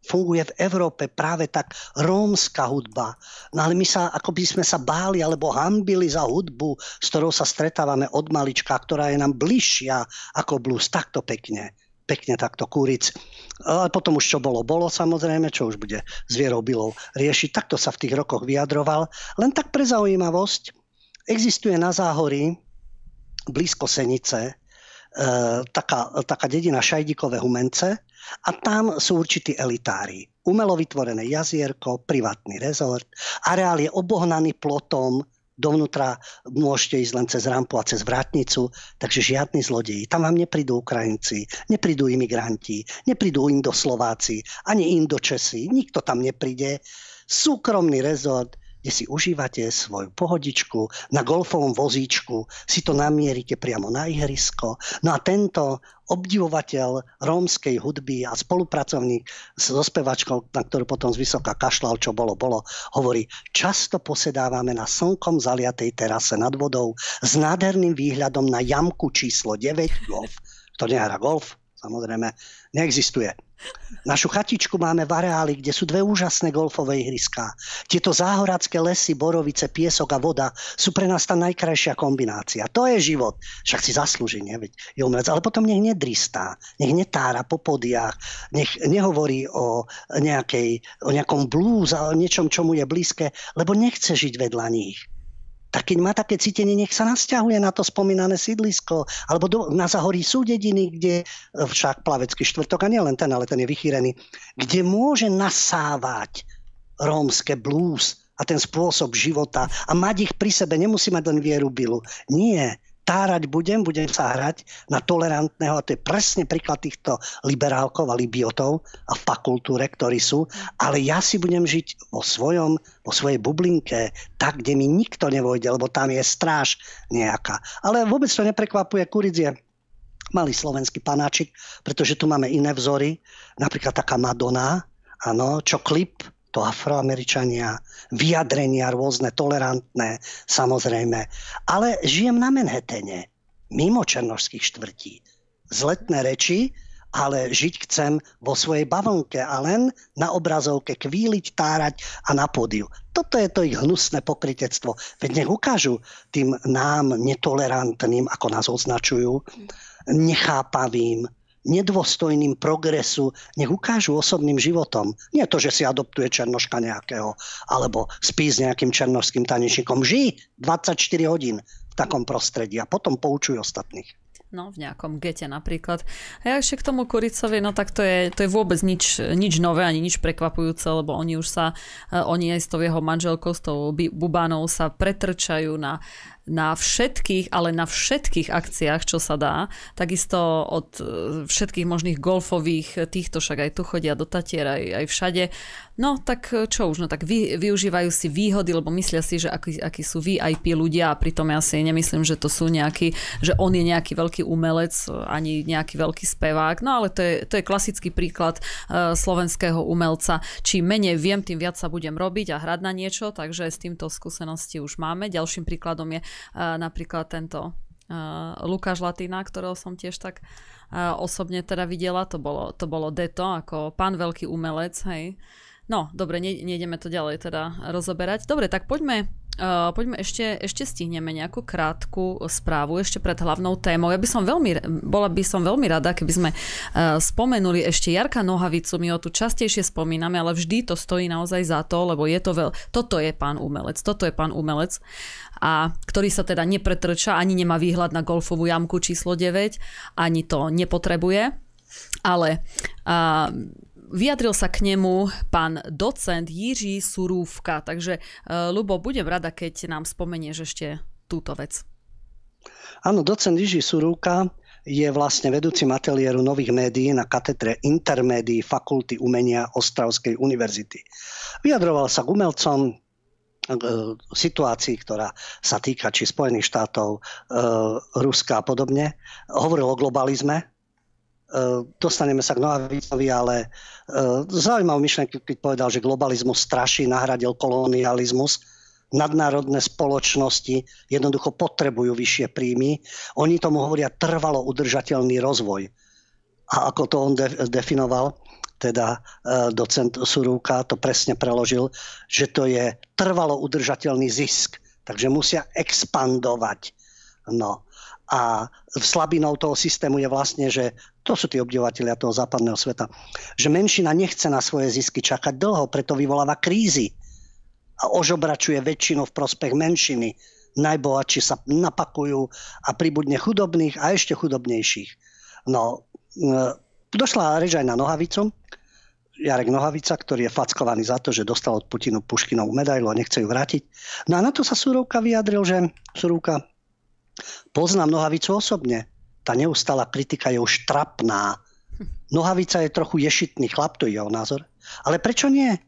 funguje v Európe práve tak rómska hudba. No ale ako by sme sa báli alebo hanbili za hudbu, s ktorou sa stretávame od malička, ktorá je nám bližšia ako blues. Takto pekne. Pekne takto Kuric. Ale potom už čo bolo, bolo samozrejme, čo už bude s Vierou Bílou riešiť. Takto sa v tých rokoch vyjadroval. Len tak pre zaujímavosť. Existuje na Záhorí, blízko Senice, taká dedina Šajdíkové Humence, a tam sú určití elitári. Umelo vytvorené jazierko, privátny rezort. Areál je obohnaný plotom, dovnútra môžete ísť len cez rampu a cez vrátnicu, takže žiadni zlodeji. Tam vám neprídu Ukrajinci, neprídu imigranti, neprídu Indoslováci, ani Indočesi, nikto tam nepríde. Súkromný rezort, kde si užívate svoju pohodičku, na golfovom vozíčku, si to namierite priamo na ihrisko. No a tento obdivovateľ rómskej hudby a spolupracovník so spevačkou, na ktorú potom zvysoka kašľal, čo bolo, bolo, hovorí, často posedávame na slnkom zaliatej terase nad vodou s nádherným výhľadom na jamku číslo 9 golf. To nehrá golf, samozrejme, neexistuje. Našu chatičku máme v areáli, kde sú dve úžasné golfové ihriská. Tieto záhoracké lesy, borovice, piesok a voda sú pre nás tá najkrajšia kombinácia. To je život. Však si zaslúži, neveď je umelec. Ale potom nech nedristá, nech netára po podiach, nech nehovorí o nejakom blues a o niečom, čo mu je blízke, lebo nechce žiť vedľa nich. Tak keď má také cítenie, nech sa nasťahuje na to spomínané sídlisko, alebo na Zahorí sú dediny, kde však Plavecký štvrtok, a nie len ten, ale ten je vychýrený, kde môže nasávať rómske blues a ten spôsob života a mať ich pri sebe, nemusí mať len Vieru Bílu. Nie, tárať budem sa hrať na tolerantného, a to je presne príklad týchto liberálkov a libiotov a v fakultúre, ktorí sú, ale ja si budem žiť vo svojej bublinke, tak, kde mi nikto nevojde, lebo tam je stráž nejaká. Ale vôbec to neprekvapuje, Kuric je malý slovenský panáčik, pretože tu máme iné vzory, napríklad taká Madonna, áno, čo klip, to Afroameričania, vyjadrenia rôzne, tolerantné, samozrejme. Ale žijem na Manhattane, mimo černošských štvrtí. Zletné reči, ale žiť chcem vo svojej bavlnke a len na obrazovke kvíliť, tárať a na pódiu. Toto je to ich hnusné pokrytectvo. Veď nech ukážu tým nám netolerantným, ako nás označujú, nechápavým, nedôstojným progresu, nech ukážu osobným životom. Nie to, že si adoptuje černoška nejakého, alebo spí s nejakým černošským tanečníkom. Žij 24 hodín v takom prostredí a potom poučuj ostatných. No, v nejakom gete napríklad. A ja ešte k tomu Kuricovi, no tak to je vôbec nič nové, ani nič prekvapujúce, lebo oni aj s tou jeho manželkou, s tou Bubanou sa pretrčajú na všetkých akciách, čo sa dá. Takisto od všetkých možných golfových týchto, však aj tu chodia do Tatier, aj všade. No tak čo už, no tak využívajú si výhody, lebo myslia si, že akí sú VIP ľudia, a pritom ja si nemyslím, že to sú nejaký, že on je nejaký veľký umelec, ani nejaký veľký spevák. No ale to je klasický príklad slovenského umelca. Čím menej viem, tým viac sa budem robiť a hrať na niečo, takže s týmto skúsenosti už máme. Ďalším príkladom je napríklad tento Lukáš Latina, ktorého som tiež tak osobne teda videla, to bolo Deto, ako pán veľký umelec, hej. No, dobre, nejdeme to ďalej teda rozoberať. Dobre, tak poďme ešte stihneme nejakú krátku správu ešte pred hlavnou témou. Ja by som veľmi rada, keby sme spomenuli ešte Jarka Nohavicu. My ho tu častejšie spomíname, ale vždy to stojí naozaj za to, lebo toto je pán umelec, a ktorý sa teda nepretrča, ani nemá výhľad na golfovú jamku číslo 9, ani to nepotrebuje, ale vyjadril sa k nemu pán docent Jiří Surůvka. Takže, Ľubo, budem rada, keď nám spomenieš ešte túto vec. Áno, docent Jiří Surůvka je vlastne vedúcim ateliéru nových médií na katedre intermédií Fakulty umenia Ostravskej univerzity. Vyjadroval sa k umelcom, situácii, ktorá sa týka či Spojených štátov, Ruska a podobne. Hovoril o globalizme. Dostaneme sa k Nohavicovi, ale zaujímavú myšlenku, keď povedal, že globalizmus straší, nahradil kolonializmus. Nadnárodné spoločnosti jednoducho potrebujú vyššie príjmy. Oni tomu hovoria trvalo udržateľný rozvoj. A ako to on definoval, teda docent Surůvka to presne preložil, že to je trvalo udržateľný zisk. Takže musia expandovať. No. A slabinou toho systému je vlastne, že to sú tí obdivovatelia toho západného sveta, že menšina nechce na svoje zisky čakať dlho, preto vyvoláva krízy a ožobračuje väčšinu v prospech menšiny. Najbohatší sa napakujú a pribudne chudobných a ešte chudobnejších. No, došla reč aj na Nohavicu. Jarek Nohavica, ktorý je fackovaný za to, že dostal od Putinu Puškinovú medailu a nechce ju vrátiť. No a na to sa Surůvka vyjadril, že Surůvka: poznám Nohavicu osobne. Tá neustála kritika je už trapná. Nohavica je trochu ješitný chlap, to je jeho názor. Ale prečo nie?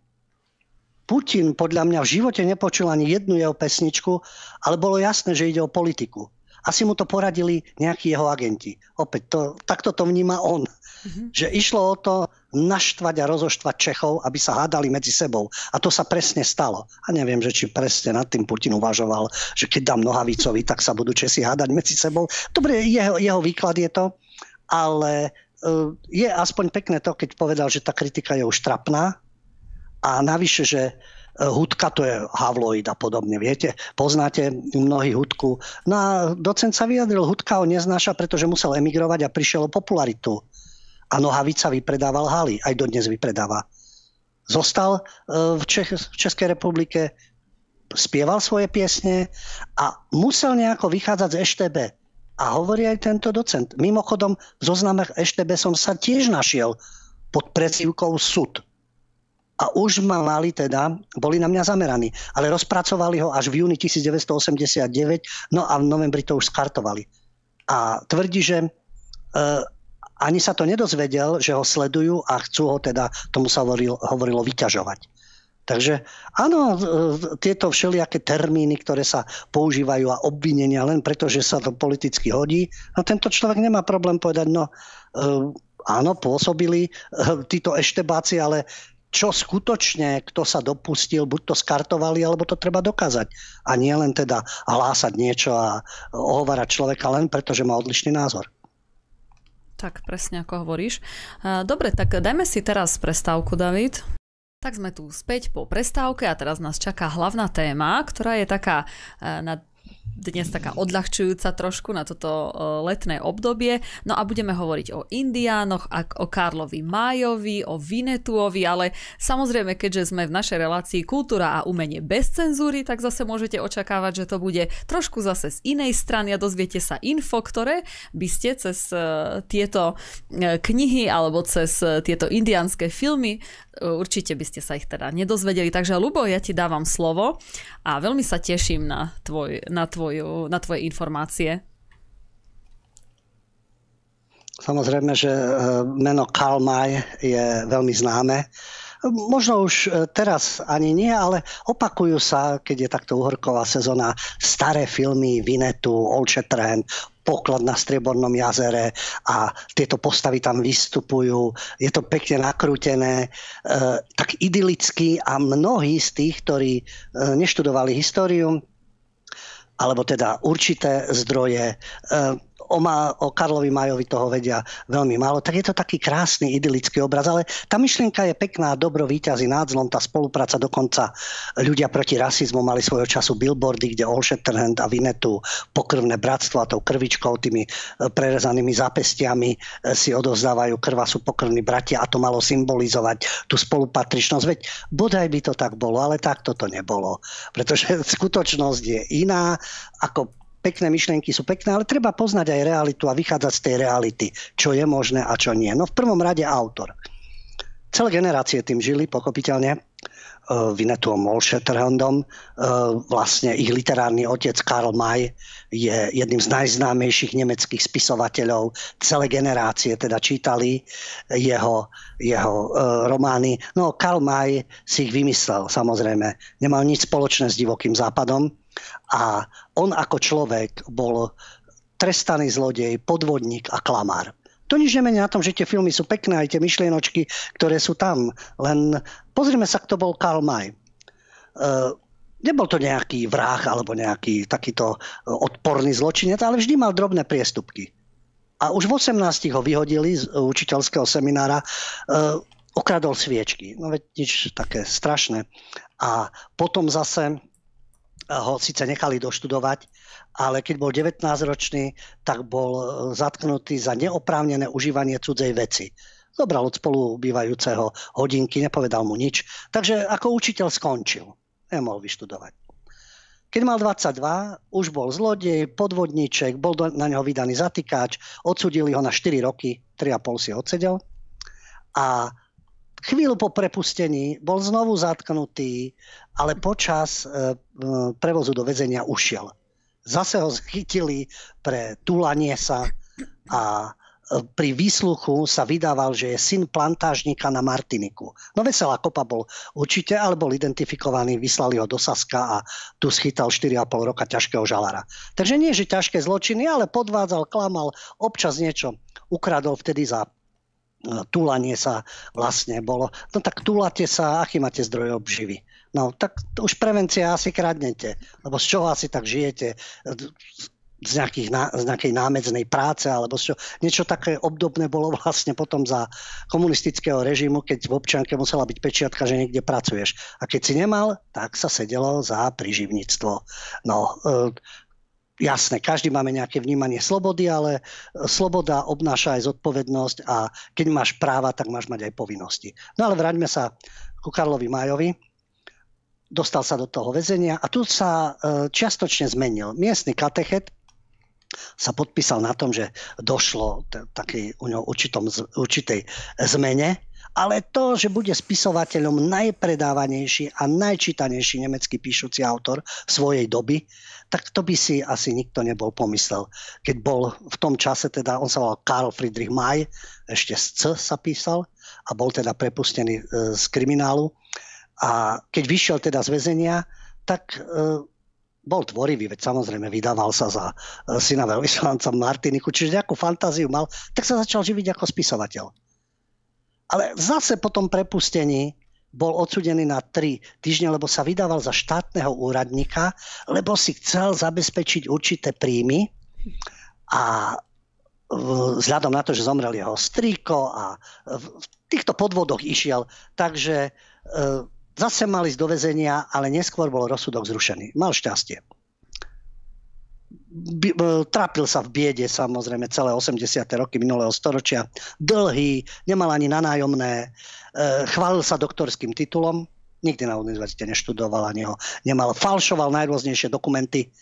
Putin podľa mňa v živote nepočul ani jednu jeho pesničku, ale bolo jasné, že ide o politiku. Asi mu to poradili nejakí jeho agenti. Opäť, takto to vníma on. Že išlo o to naštvať a rozoštvať Čechov, aby sa hádali medzi sebou. A to sa presne stalo. A neviem, že či presne nad tým Putin uvažoval, že keď dám Nohavicovi, tak sa budú Česi hádať medzi sebou. Dobre, jeho výklad je to, ale je aspoň pekné to, keď povedal, že tá kritika je už trapná a navyše, že Hudka to je havloid a podobne, viete. Poznáte mnohí Hudku. No a docent sa vyjadril, Hudka ho neznáša, pretože musel emigrovať a prišiel o popularitu. A Nohavica vypredával haly, aj dodnes vypredáva. Zostal v Českej republike, spieval svoje piesne a musel nejako vychádzať z EŠTB. A hovorí aj tento docent. Mimochodom, v zoznamech EŠTB som sa tiež našiel pod prezývkou Sud. A už ma mali teda, boli na mňa zameraní. Ale rozpracovali ho až v júni 1989, no a v novembri to už skartovali. A tvrdí, že ani sa to nedozvedel, že ho sledujú a chcú ho teda, tomu sa hovorilo, vyťažovať. Takže áno, tieto všelijaké termíny, ktoré sa používajú a obvinenia len preto, že sa to politicky hodí, no tento človek nemá problém povedať, no áno, pôsobili títo eštebáci, ale čo skutočne, kto sa dopustil, buď to skartovali, alebo to treba dokázať. A nie len teda hlásať niečo a ohovárať človeka len preto, že má odlišný názor. Tak, presne ako hovoríš. Dobre, tak dajme si teraz prestávku, David. Tak sme tu späť po prestávke a teraz nás čaká hlavná téma, ktorá je taká dnes taká odľahčujúca trošku na toto letné obdobie. No a budeme hovoriť o Indiánoch, o Karlovi Mayovi, o Winnetouovi, ale samozrejme, keďže sme v našej relácii kultúra a umenie bez cenzúry, tak zase môžete očakávať, že to bude trošku zase z inej strany a dozviete sa info, ktoré by ste cez tieto knihy alebo cez tieto indiánske filmy určite by ste sa ich teda nedozvedeli. Takže Ľubo, ja ti dávam slovo a veľmi sa teším na tvoje informácie. Samozrejme, že meno Karl May je veľmi známe. Možno už teraz ani nie, ale opakujú sa, keď je takto uhorková sezóna, staré filmy Winnetou, Old Shatterhand, Poklad na Striebornom jazere a tieto postavy tam vystupujú. Je to pekne nakrútené, tak idylicky a mnohí z tých, ktorí neštudovali históriu, alebo teda určité zdroje, o Karlovi Mayovi toho vedia veľmi málo, tak je to taký krásny idylický obraz, ale tá myšlienka je pekná, dobro víťazí nad zlom, tá spolupráca, dokonca ľudia proti rasizmu mali svojho času billboardy, kde Old Shatterhand a Winnetou, pokrvné bratstvo a tou krvičkou, tými prerezanými zápestiami si odovzdávajú krv a sú pokrvní bratia a to malo symbolizovať tú spolupatričnosť. Veď bodaj by to tak bolo, ale takto to nebolo, pretože skutočnosť je iná, ako pekné myšlienky sú pekné, ale treba poznať aj realitu a vychádzať z tej reality, čo je možné a čo nie. No v prvom rade autor. Celé generácie tým žili, pochopiteľne, Winnetouom, Old Shatterhandom. Vlastne ich literárny otec Karl May je jedným z najznámejších nemeckých spisovateľov. Celé generácie teda čítali jeho romány. No Karl May si ich vymyslel, samozrejme. Nemal nič spoločné s divokým západom. A on ako človek bol trestaný zlodej, podvodník a klamár. To nič nemení na tom, že tie filmy sú pekné, aj tie myšlienočky, ktoré sú tam. Len pozrime sa, kto bol Karl May. Nebol to nejaký vrah alebo nejaký takýto odporný zločinec, ale vždy mal drobné priestupky. A už v 18 ho vyhodili z učiteľského seminára, okradol sviečky. No veď nič také strašné. A potom zase ho síce nechali doštudovať, ale keď bol 19-ročný, tak bol zatknutý za neoprávnené užívanie cudzej veci. Zobral od spolubývajúceho hodinky, nepovedal mu nič. Takže ako učiteľ skončil. Nemohol vyštudovať. Keď mal 22, už bol zlodej, podvodníček, bol na neho vydaný zatýkač, odsudili ho na 4 roky, 3,5 si odsedel. A chvíľu po prepustení bol znovu zatknutý, ale počas prevozu do väzenia ušiel. Zase ho chytili pre túlanie sa a pri výsluchu sa vydával, že je syn plantážnika na Martiniku. No veselá kopa bol určite, ale bol identifikovaný, vyslali ho do Saska a tu schytal 4,5 roka ťažkého žalára. Takže nie, že ťažké zločiny, ale podvádzal, klamal, občas niečo ukradol, vtedy za túlanie sa vlastne bolo. No tak túlate sa, aký máte zdroj obživy. No tak už prevencia, asi kradnete. Lebo z čoho asi tak žijete? z nejakej námedznej práce alebo čo. Niečo také obdobné bolo vlastne potom za komunistického režimu, keď v občianke musela byť pečiatka, že niekde pracuješ. A keď si nemal, tak sa sedelo za priživníctvo. No, jasné, každý máme nejaké vnímanie slobody, ale sloboda obnáša aj zodpovednosť a keď máš práva, tak máš mať aj povinnosti. No ale vráťme sa ku Karlovi Majovi. Dostal sa do toho väzenia a tu sa čiastočne zmenil. Miestny katechet sa podpísal na tom, že došlo takej u ňou určitej zmene, ale to, že bude spisovateľom najpredávanejší a najčítanejší nemecký píšuci autor svojej doby, tak to by si asi nikto nebol pomyslel. Keď bol v tom čase, teda on sa volal Karl Friedrich May, ešte z C sa písal a bol teda prepustený z kriminálu. A keď vyšiel teda z väzenia, tak bol tvorivý, veď samozrejme vydával sa za syna veľvyslanca Martiniku, čiže nejakú fantáziu mal, tak sa začal živiť ako spisovateľ. Ale zase po tom prepustení bol odsudený na 3 týždne, lebo sa vydával za štátneho úradníka, lebo si chcel zabezpečiť určité príjmy a vzhľadom na to, že zomrel jeho strýko a v týchto podvodoch išiel, takže zase mal ísť do väzenia, ale neskôr bol rozsudok zrušený. Mal šťastie. Trápil sa v biede samozrejme celé 80. roky minulého storočia. Dlhý, nemal ani na nájomné. Chválil sa doktorským titulom, nikdy na univerzite neštudoval ani ho nemal, falšoval najrôznejšie dokumenty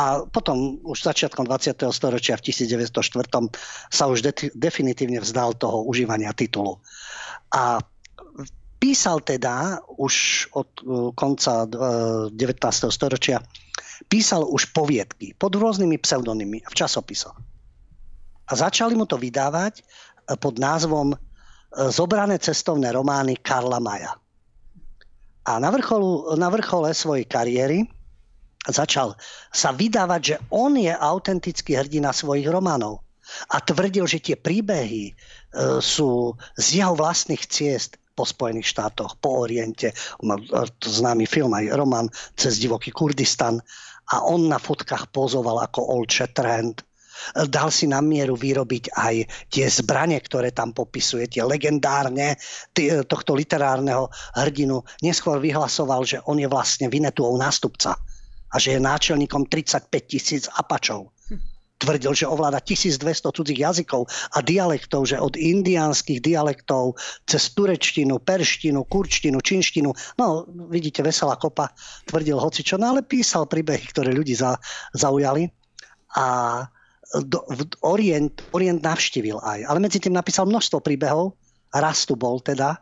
a potom už začiatkom 20. storočia v 1904. sa už definitívne vzdal toho užívania titulu. A písal teda už od konca 19. storočia, písal už poviedky pod rôznymi pseudonymy v časopisoch. A začali mu to vydávať pod názvom Zobrané cestovné romány Karla Maya. A na vrchole svojej kariéry začal sa vydávať, že on je autentický hrdina svojich románov. A tvrdil, že tie príbehy sú z jeho vlastných ciest po Spojených štátoch, po Oriente. Má známy film aj román Cez divoký Kurdistan. A on na fotkách pozoval ako Old Shatterhand. Dal si na mieru vyrobiť aj tie zbranie, ktoré tam popisuje, tie legendárne tohto literárneho hrdinu. Neskôr vyhlasoval, že on je vlastne Winnetouov nástupca a že je náčelníkom 35 000 apačov. Tvrdil, že ovláda 1200 cudzích jazykov a dialektov, že od indiánskych dialektov cez turečtinu, perštinu, kurčtinu, čínštinu. No, vidíte, veselá kopa, tvrdil hocičo, no ale písal príbehy, ktoré ľudí zaujali. A Orient navštívil aj, ale medzi tým napísal množstvo príbehov, raz tu bol teda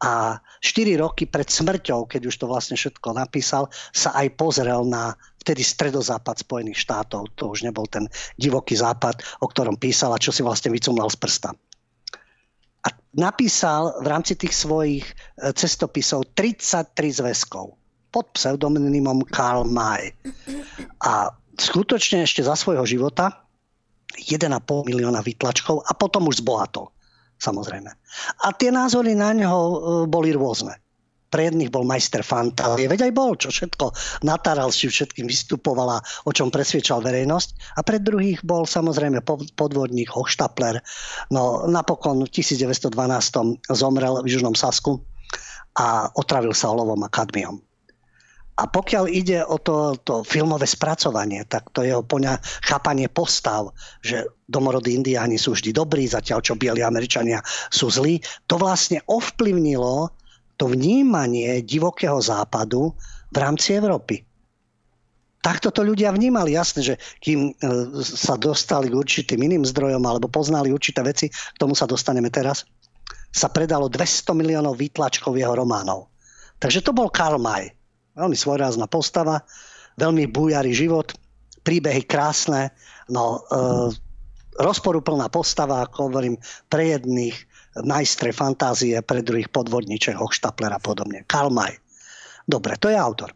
a 4 roky pred smrťou, keď už to vlastne všetko napísal, sa aj pozrel na vtedy stredozápad Spojených štátov, to už nebol ten divoký západ, o ktorom písal a čo si vlastne vycumlal z prsta. A napísal v rámci tých svojich cestopisov 33 zväzkov pod pseudonymom Karl May. A skutočne ešte za svojho života 1,5 milióna výtlačkov a potom už zbohatol, samozrejme. A tie názory na neho boli rôzne. Pre jedných bol majster fantázie, veď aj bol, čo všetko natáral, či všetkým vystupovala, o čom presviečal verejnosť. A pre druhých bol samozrejme podvodník, hochštapler. No napokon v 1912 zomrel v Južnom Sasku a otravil sa olovom a kadmiom. A pokiaľ ide o to filmové spracovanie, tak to jeho chápanie postav, že domorodí indiáni sú vždy dobrí, zatiaľ čo bieli Američania sú zlí, to vlastne ovplyvnilo to vnímanie divokého západu v rámci Európy. Takto to ľudia vnímali. Jasne, že kým sa dostali k určitým iným zdrojom alebo poznali určité veci, k tomu sa dostaneme teraz, sa predalo 200 miliónov výtlačkov jeho románov. Takže to bol Karl May. Veľmi svojrázna postava, veľmi bujarý život, príbehy krásne, no rozporuplná postava, ako hovorím, pre jedných majstre fantázie, pre druhých podvodniček, hochštaplera a podobne. Karl May. Dobre, to je autor.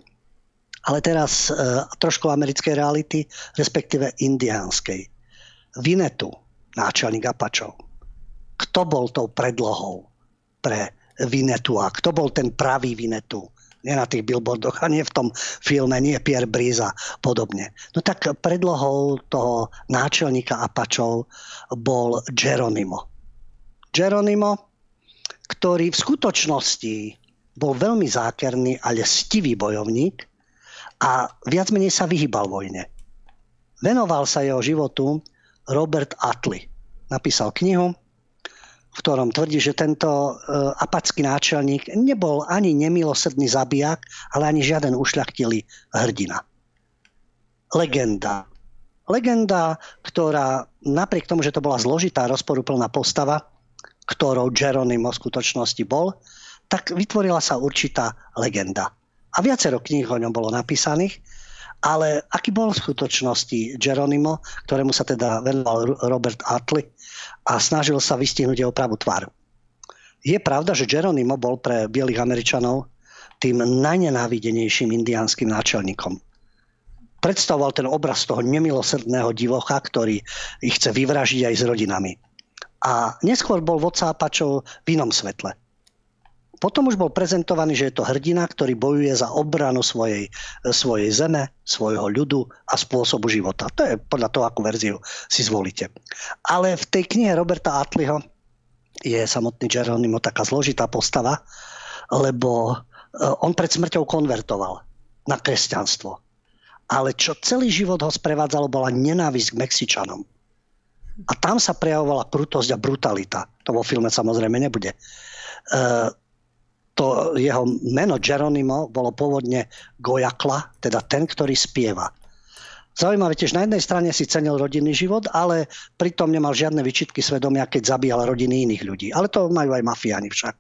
Ale teraz trošku americkej reality, respektíve indiánskej. Winnetou, náčelník apačov. Kto bol tou predlohou pre Winnetou a kto bol ten pravý Winnetou? nie na tých billboardoch a nie v tom filme, nie Pierre Brisa podobne. No tak predlohou toho náčelníka Apačov bol Geronimo. Geronimo, ktorý v skutočnosti bol veľmi zákerný, ale stivý bojovník a viac menej sa vyhýbal vojne. Venoval sa jeho životu Robert Attlee. Napísal knihu, v ktorom tvrdí, že tento apacký náčelník nebol ani nemilosrdný zabijak, ale ani žiaden ušľachtilý hrdina. Legenda. Legenda, ktorá napriek tomu, že to bola zložitá, rozporuplná postava, ktorou Geronimo v skutočnosti bol, tak vytvorila sa určitá legenda. A viacero kníh o ňom bolo napísaných, ale aký bol v skutočnosti Geronimo, ktorému sa teda venoval Robert Attlee a snažil sa vystihnúť jeho pravú tvár. Je pravda, že Geronimo bol pre bielých Američanov tým najnenávidenejším indiánskym náčelníkom. Predstavoval ten obraz toho nemilosrdného divocha, ktorý ich chce vyvražiť aj s rodinami. A neskôr bol vodca Apačov v inom svetle. Potom už bol prezentovaný, že je to hrdina, ktorý bojuje za obranu svojej zeme, svojho ľudu a spôsobu života. To je podľa toho, akú verziu si zvolíte. Ale v tej knihe Roberta Attleeho je samotný Geronimo taká zložitá postava, lebo on pred smrťou konvertoval na kresťanstvo. Ale čo celý život ho sprevádzalo, bola nenávisť k Mexičanom. A tam sa prejavovala krutosť a brutalita. To vo filme samozrejme nebude. To jeho meno Geronimo bolo pôvodne Gojakla, teda ten, ktorý spieva. Zaujímavé tiež, na jednej strane si cenil rodinný život, ale pritom nemal žiadne výčitky svedomia, keď zabíjal rodiny iných ľudí. Ale to majú aj mafiáni však.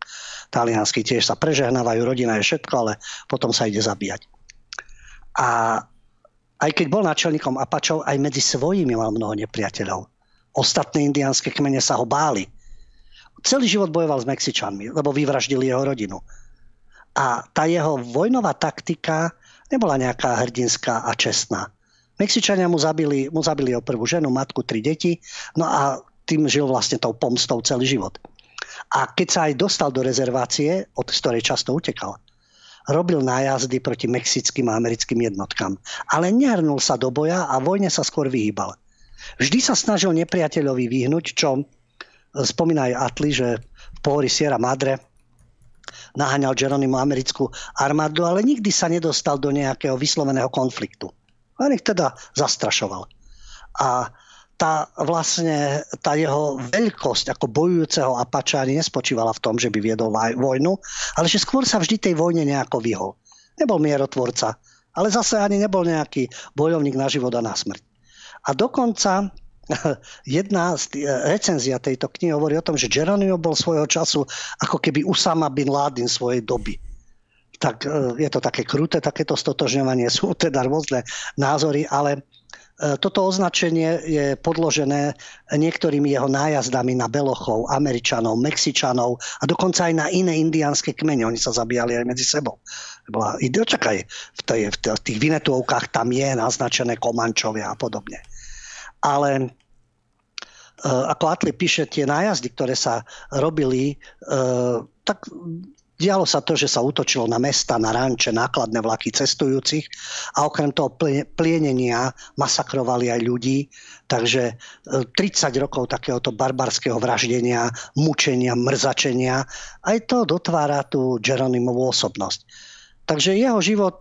Taliansky tiež sa prežehnávajú, rodina je všetko, ale potom sa ide zabíjať. A aj keď bol náčelníkom Apačov, aj medzi svojimi mal mnoho nepriateľov. Ostatné indiánske kmene sa ho báli. Celý život bojoval s Mexičanmi, lebo vyvraždili jeho rodinu. A tá jeho vojnová taktika nebola nejaká hrdinská a čestná. Mexičania mu zabili jeho prvú ženu, matku, 3 deti, no a tým žil vlastne tou pomstou celý život. A keď sa aj dostal do rezervácie, od ktorej často utekal, robil nájazdy proti mexickým a americkým jednotkám. Ale nehrnul sa do boja a vojne sa skôr vyhýbal. Vždy sa snažil nepriateľovi vyhnúť, čo spomína aj Attlee, že v pohori Sierra Madre naháňal Geronimo americkú armádu, ale nikdy sa nedostal do nejakého vysloveného konfliktu. On ich teda zastrašoval. A tá jeho veľkosť ako bojujúceho Apača ani nespočívala v tom, že by viedol vojnu, ale že skôr sa vždy tej vojne nejako vyhol. Nebol mierotvorca, ale zase ani nebol nejaký bojovník na život a na smrť. A dokonca jedna recenzia tejto knihy hovorí o tom, že Geronimo bol svojho času ako keby Usama bin Laden svojej doby. Tak je to také kruté, takéto stotožňovanie, sú teda rôzne názory, ale toto označenie je podložené niektorými jeho nájazdami na Belochov, Američanov, Mexičanov a dokonca aj na iné indiánske kmene. Oni sa zabíjali aj medzi sebou. Očakaj, v tých Winnetouovkách tam je naznačené Komančovia a podobne. Ale ako Attlee píše, tie nájazdy, ktoré sa robili, tak dialo sa to, že sa útočilo na mesta, na ranče, nákladné vlaky cestujúcich a okrem toho plienenia masakrovali aj ľudí. Takže 30 rokov takéhoto barbarského vraždenia, mučenia, mrzačenia, aj to dotvára tú Geronimovu osobnosť. Takže jeho život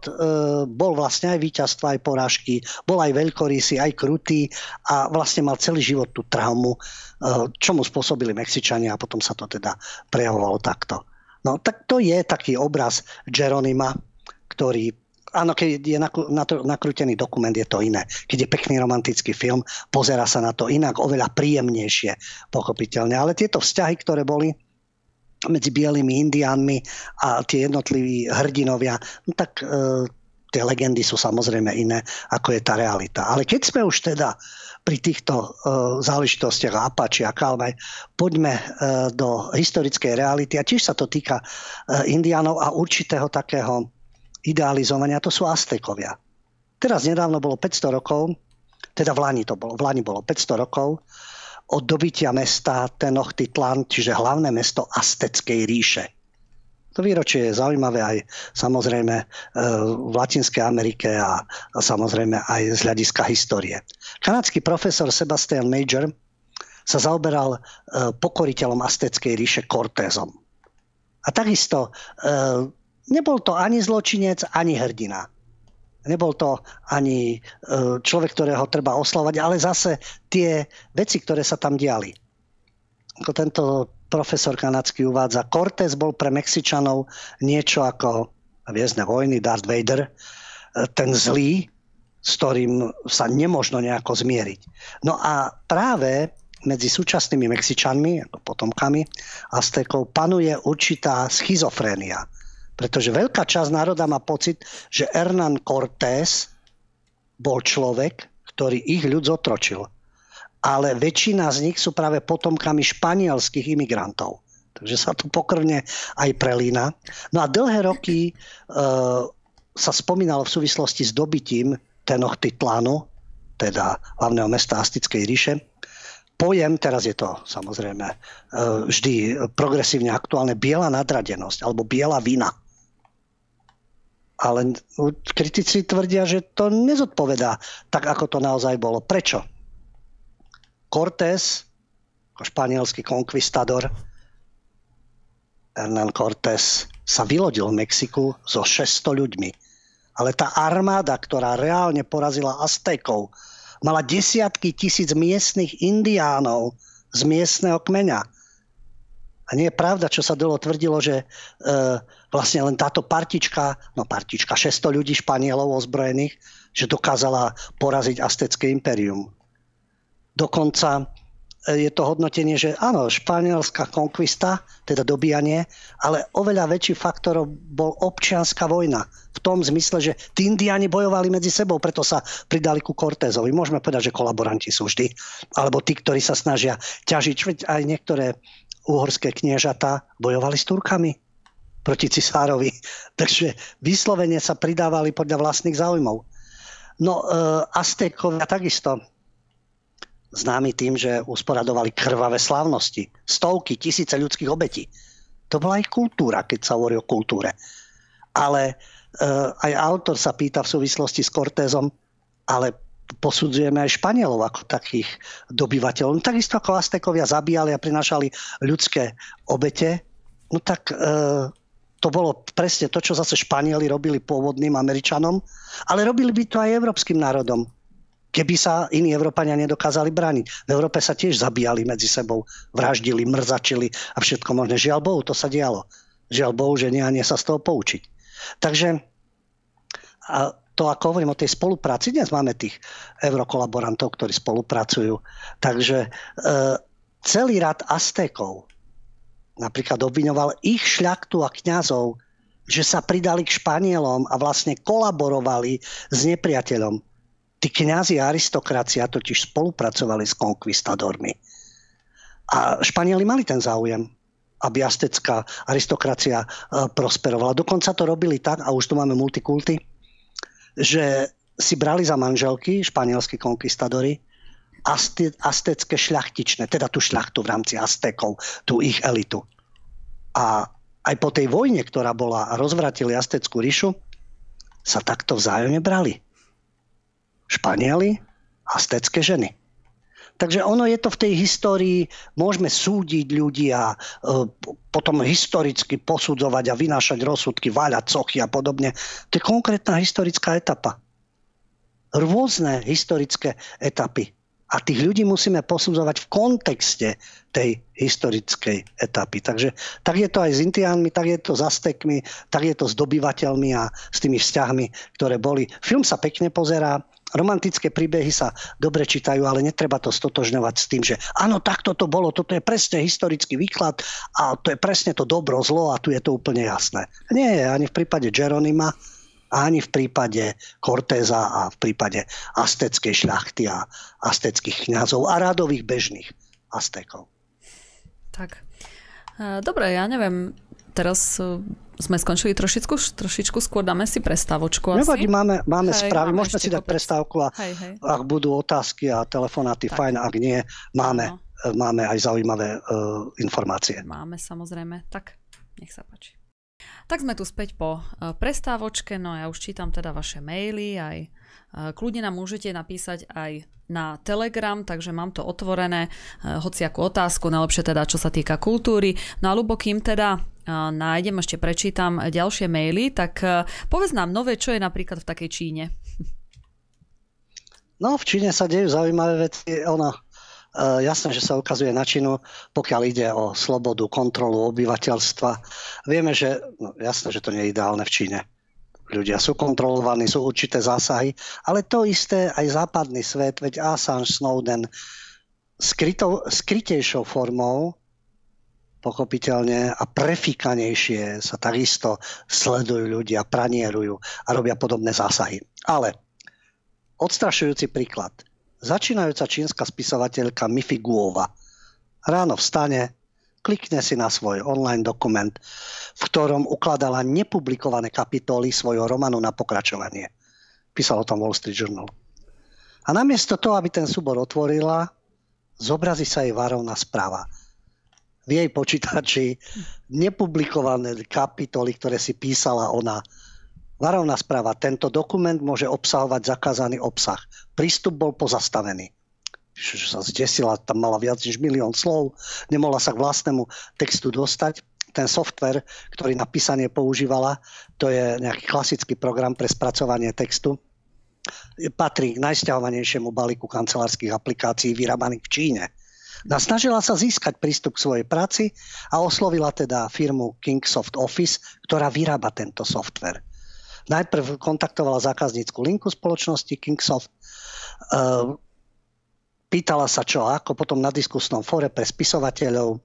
bol vlastne aj víťazstva, aj porážky, bol aj veľkorysý, aj krutý a vlastne mal celý život tú traumu, čo mu spôsobili Mexičania a potom sa to teda prejavovalo takto. No tak to je taký obraz Geronima, ktorý, áno, keď je nakrútený dokument, je to iné. Keď je pekný romantický film, pozerá sa na to inak, oveľa príjemnejšie, pochopiteľne. Ale tieto vzťahy, ktoré boli medzi bielými indiánmi a tie jednotliví hrdinovia, no tak tie legendy sú samozrejme iné, ako je tá realita. Ale keď sme už teda pri týchto záležitostiach Apache a Karl May, poďme do historickej reality a tiež sa to týka indiánov a určitého takého idealizovania, to sú Aztékovia. Teraz nedávno bolo 500 rokov, teda v Lani bolo 500 rokov, od dobytia mesta Tenochtitlan, čiže hlavné mesto Azteckej ríše. To výročie je zaujímavé aj samozrejme v Latinskej Amerike a samozrejme aj z hľadiska histórie. Kanadský profesor Sebastian Major sa zaoberal pokoriteľom aztéckej ríše Cortésom. A takisto nebol to ani zločinec, ani hrdina. Nebol to ani človek, ktorého treba oslavovať, ale zase tie veci, ktoré sa tam diali. Tento profesor kanadský uvádza, Cortés bol pre Mexičanov niečo ako Hviezdne vojny, Darth Vader, ten zlý, s ktorým sa nemožno nejako zmieriť. No a práve medzi súčasnými Mexičanmi, ako potomkami Aztékov, panuje určitá schizofrénia. Pretože veľká časť národa má pocit, že Hernán Cortés bol človek, ktorý ich ľud zotročil. Ale väčšina z nich sú práve potomkami španielských imigrantov. Takže sa tu pokrvne aj prelína. No a dlhé roky sa spomínalo v súvislosti s dobitím Tenochtitlánu, teda hlavného mesta Aztickej ríše. Pojem, teraz je to samozrejme vždy progresívne aktuálne, biela nadradenosť alebo biela vina. Ale kritici tvrdia, že to nezodpovedá tak, ako to naozaj bolo. Prečo? Cortés, španielský konkvistador, Hernán Cortés sa vylodil v Mexiku so 600 ľuďmi. Ale tá armáda, ktorá reálne porazila Aztékov, mala desiatky tisíc miestnych indiánov z miestneho kmeňa. A nie je pravda, čo sa dlho tvrdilo, že vlastne len táto partička 600 ľudí Španielov ozbrojených, že dokázala poraziť Aztécké impérium. Dokonca je to hodnotenie, že áno, španielská konkvista, teda dobíjanie, ale oveľa väčší faktor bol občianska vojna. V tom zmysle, že tí indiáni bojovali medzi sebou, preto sa pridali ku Cortésovi. Môžeme povedať, že kolaboranti sú vždy. Alebo tí, ktorí sa snažia ťažiť. Aj niektoré uhorské kniežatá bojovali s Turkami proti cisárovi. Takže vyslovene sa pridávali podľa vlastných záujmov. No, Aztékovia takisto známi tým, že usporadovali krvavé slávnosti. Stovky, tisíce ľudských obetí. To bola aj kultúra, keď sa hovorí o kultúre. Ale aj autor sa pýta v súvislosti s Cortésom, ale posudzujeme aj Španielov ako takých dobyvateľov. No, takisto ako Aztékovia zabíjali a prinášali ľudské obete, no tak to bolo presne to, čo zase Španieli robili pôvodným Američanom, ale robili by to aj európskym národom. Keby sa iní Európania nedokázali brániť. V Európe sa tiež zabíjali medzi sebou, vraždili, mrzačili a všetko možné. Žiaľ Bohu, to sa dialo. Žiaľ Bohu, že nehanie sa z toho poučiť. Takže a to, ako hovorím o tej spolupráci, dnes máme tých eurokolaborantov, ktorí spolupracujú. Takže celý rad Aztékov napríklad obviňoval ich šľachtu a kňazov, že sa pridali k Španielom a vlastne kolaborovali s nepriateľom. Tí kňazi a aristokracia totiž spolupracovali s konkvistadormi. A Španieli mali ten záujem, aby aztecká aristokracia prosperovala. Dokonca to robili tak, a už tu máme multikulty, že si brali za manželky španielskí konkvistadori aztecké šľachtičné, teda tú šľachtu v rámci Aztékov, tú ich elitu. A aj po tej vojne, ktorá bola a rozvratili azteckú ríšu, sa takto vzájomne brali. Španieli, aztécké ženy. Takže ono je to v tej histórii, môžeme súdiť ľudí a potom historicky posudzovať a vynášať rozsudky, váľať sochy a podobne. To je konkrétna historická etapa. Rôzne historické etapy. A tých ľudí musíme posudzovať v kontexte tej historickej etapy. Takže tak je to aj s Indiánmi, tak je to s Aztekmi, tak je to s dobyvateľmi a s tými vzťahmi, ktoré boli. Film sa pekne pozerá, romantické príbehy sa dobre čítajú, ale netreba to stotožňovať s tým, že áno, takto to bolo, toto je presne historický výklad a to je presne to dobro, zlo a tu je to úplne jasné. Nie je ani v prípade Geronima, ani v prípade Cortésa a v prípade azteckej šľachty a azteckých kňazov a radových bežných Aztékov. Tak. Dobre, ja neviem, teraz sme skončili trošičku skôr, dáme si prestávočku asi. Nevadí, máme správy, môžeme si dať prestávku a ak budú otázky a telefonáty, tak. Fajn, ak nie, máme aj zaujímavé informácie. Máme, samozrejme, tak nech sa páči. Tak sme tu späť po prestávočke, no ja už čítam teda vaše maily, aj kľudne nám môžete napísať aj na Telegram, takže mám to otvorené, hociakú otázku, najlepšie teda čo sa týka kultúry. No a Ľubo, kým teda nájdem, ešte prečítam ďalšie maily, tak povedz nám nové, čo je napríklad v takej Číne. No v Číne sa dejú zaujímavé veci, jasné, že sa ukazuje na Čínu, pokiaľ ide o slobodu, kontrolu obyvateľstva. Vieme, že jasné, že to nie je ideálne v Číne. Ľudia sú kontrolovaní, sú určité zásahy, ale to isté aj západný svet, veď Assange, Snowden, skrytejšou formou, pochopiteľne, a prefíkanejšie sa takisto sledujú ľudia, pranierujú a robia podobné zásahy. Ale odstrašujúci príklad. Začínajúca čínska spisovateľka Mi Fi Guova ráno vstane, klikne si na svoj online dokument, v ktorom ukladala nepublikované kapitoly svojho románu na pokračovanie. Písalo tam Wall Street Journal. A namiesto toho, aby ten súbor otvorila, zobrazí sa jej varovná správa. V jej počítači nepublikované kapitoly, ktoré si písala ona. Varovná správa. Tento dokument môže obsahovať zakázaný obsah. Prístup bol pozastavený. Že sa zdesila, tam mala viac než 1 000 000 slov, nemohla sa k vlastnému textu dostať. Ten software, ktorý na písanie používala, to je nejaký klasický program pre spracovanie textu, patrí k najsťahovanejšiemu balíku kancelárskych aplikácií vyrábaných v Číne. Snažila sa získať prístup k svojej práci a oslovila teda firmu Kingsoft Office, ktorá vyrába tento software. Najprv kontaktovala zákaznícku linku spoločnosti Kingsoft, pýtala sa čo ako, potom na diskusnom fóre pre spisovateľov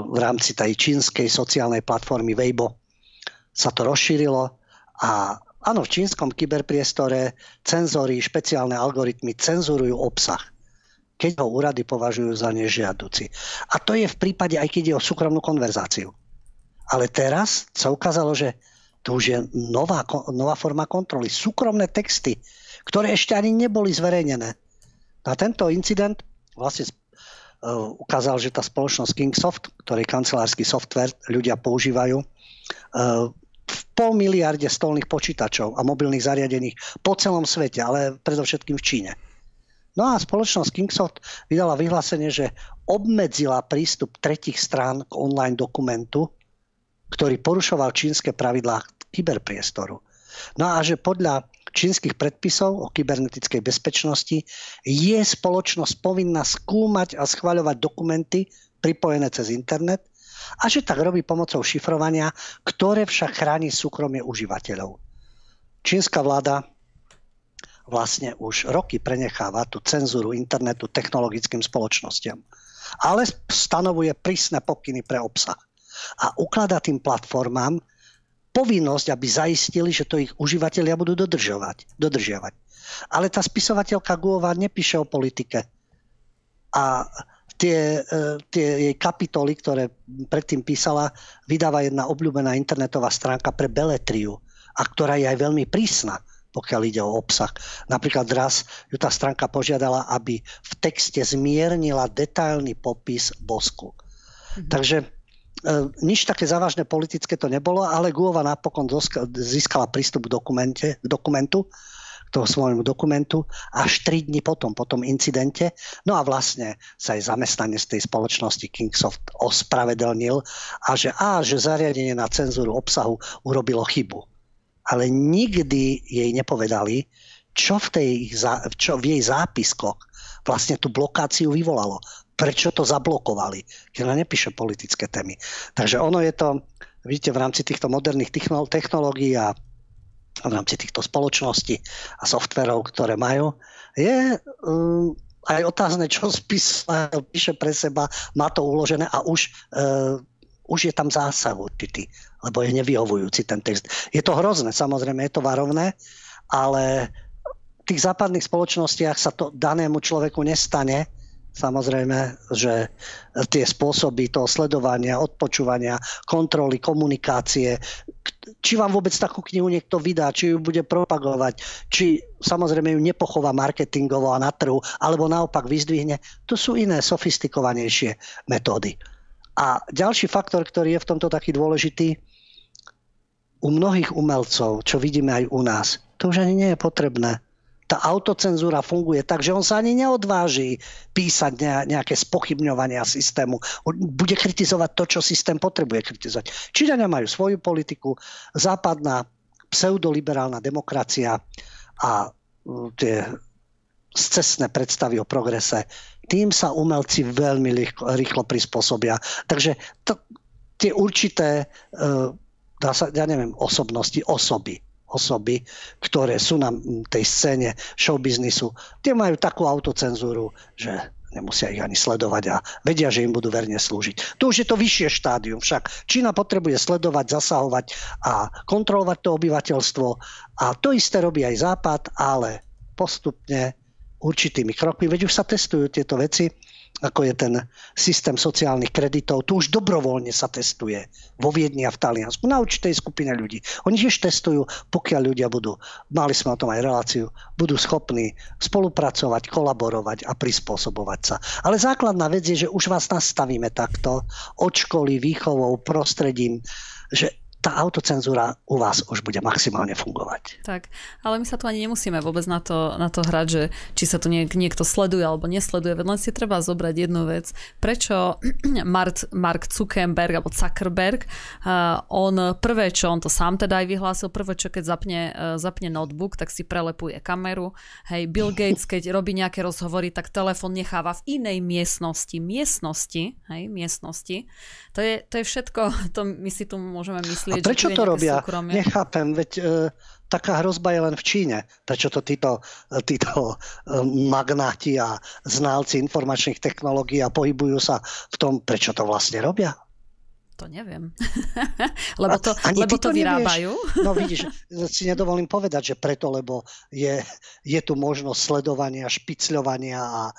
v rámci tej čínskej sociálnej platformy Weibo sa to rozšírilo a áno, v čínskom kyberpriestore cenzori, špeciálne algoritmy cenzurujú obsah, keď ho úrady považujú za nežiaduci. A to je v prípade, aj keď je o súkromnú konverzáciu. Ale teraz sa ukázalo, že to už je nová forma kontroly. Súkromné texty, ktoré ešte ani neboli zverejnené. A tento incident vlastne ukázal, že tá spoločnosť Kingsoft, ktorej kancelársky software ľudia používajú, v 500 miliárde stolných počítačov a mobilných zariadení po celom svete, ale predovšetkým v Číne. No a spoločnosť Kingsoft vydala vyhlásenie, že obmedzila prístup tretích strán k online dokumentu, ktorý porušoval čínske pravidlá kyberpriestoru. No a že podľa čínskych predpisov o kybernetickej bezpečnosti je spoločnosť povinná skúmať a schvaľovať dokumenty pripojené cez internet a že tak robí pomocou šifrovania, ktoré však chráni súkromie užívateľov. Čínska vláda vlastne už roky prenecháva tú cenzúru internetu technologickým spoločnostiam, ale stanovuje prísne pokyny pre obsah. A ukladá tým platformám povinnosť, aby zaistili, že to ich užívateľia budú dodržiavať. Ale tá spisovateľka Guová nepíše o politike. A tie jej kapitoly, ktoré predtým písala, vydáva jedna obľúbená internetová stránka pre beletriu, a ktorá je aj veľmi prísna, pokiaľ ide o obsah. Napríklad raz ju tá stránka požiadala, aby v texte zmiernila detailný popis bosku. Takže nič také závažné politické to nebolo, ale Guova napokon získala prístup k svojmu dokumentu až 3 dni po tom incidente. No a vlastne sa aj zamestnanec tej spoločnosti Kingsoft ospravedlnil a že zariadenie na cenzúru obsahu urobilo chybu. Ale nikdy jej nepovedali, čo v jej zápiskoch vlastne tú blokáciu vyvolalo. Prečo to zablokovali, keď ona nepíše politické témy. Takže ono je to, vidíte, v rámci týchto moderných technológií a v rámci týchto spoločností a softverov, ktoré majú, je aj otázne, čo spisovateľ píše pre seba, má to uložené a už je tam zásah určitý, lebo je nevyhovujúci ten text. Je to hrozné, samozrejme, je to varovné, ale v tých západných spoločnostiach sa to danému človeku nestane. Samozrejme, že tie spôsoby toho sledovania, odpočúvania, kontroly, komunikácie, či vám vôbec takú knihu niekto vydá, či ju bude propagovať, či samozrejme ju nepochová marketingovo a na trhu, alebo naopak vyzdvihne, to sú iné, sofistikovanejšie metódy. A ďalší faktor, ktorý je v tomto taký dôležitý, u mnohých umelcov, čo vidíme aj u nás, to už ani nie je potrebné. Tá autocenzúra funguje tak, že on sa ani neodváži písať nejaké spochybňovania systému. On bude kritizovať to, čo systém potrebuje kritizovať. Číňania majú svoju politiku, západná pseudoliberálna demokracia a tie scestné predstavy o progrese. Tým sa umelci veľmi rýchlo prispôsobia. Takže tie určité osoby, ktoré sú na tej scéne showbiznisu, tie majú takú autocenzúru, že nemusia ich ani sledovať a vedia, že im budú verne slúžiť. Tu už je to vyššie štádium však. Čína potrebuje sledovať, zasahovať a kontrolovať to obyvateľstvo a to isté robí aj Západ, ale postupne určitými krokmi, veď už sa testujú tieto veci, ako je ten systém sociálnych kreditov. Tu už dobrovoľne sa testuje vo Viedni a v Taliansku. Na určitej skupine ľudí. Oni tiež testujú, pokiaľ ľudia budú, mali sme o tom aj reláciu, budú schopní spolupracovať, kolaborovať a prispôsobovať sa. Ale základná vec je, že už vás nastavíme takto, od školy, výchovou, prostredím, že tá autocenzúra u vás už bude maximálne fungovať. Tak, ale my sa tu ani nemusíme vôbec na to hrať, že či sa tu niekto sleduje alebo nesleduje, len si treba zobrať jednu vec. Prečo Mark Zuckerberg, alebo Zuckerberg, on prvé, čo on to sám teda aj vyhlásil, prvé, čo keď zapne notebook, tak si prelepuje kameru. Hej, Bill Gates, keď robí nejaké rozhovory, tak telefón necháva v inej miestnosti. Miestnosti. To je všetko, to my si tu môžeme myslieť. A prečo to robia? Súkromie? Nechápem, veď taká hrozba je len v Číne. Prečo to títo magnáti a znalci informačných technológií a pohybujú sa v tom, prečo to vlastne robia? To neviem. lebo to vyrábajú. Nevieš. No vidíš, si nedovolím povedať, že preto, lebo je tu možnosť sledovania, špicľovania a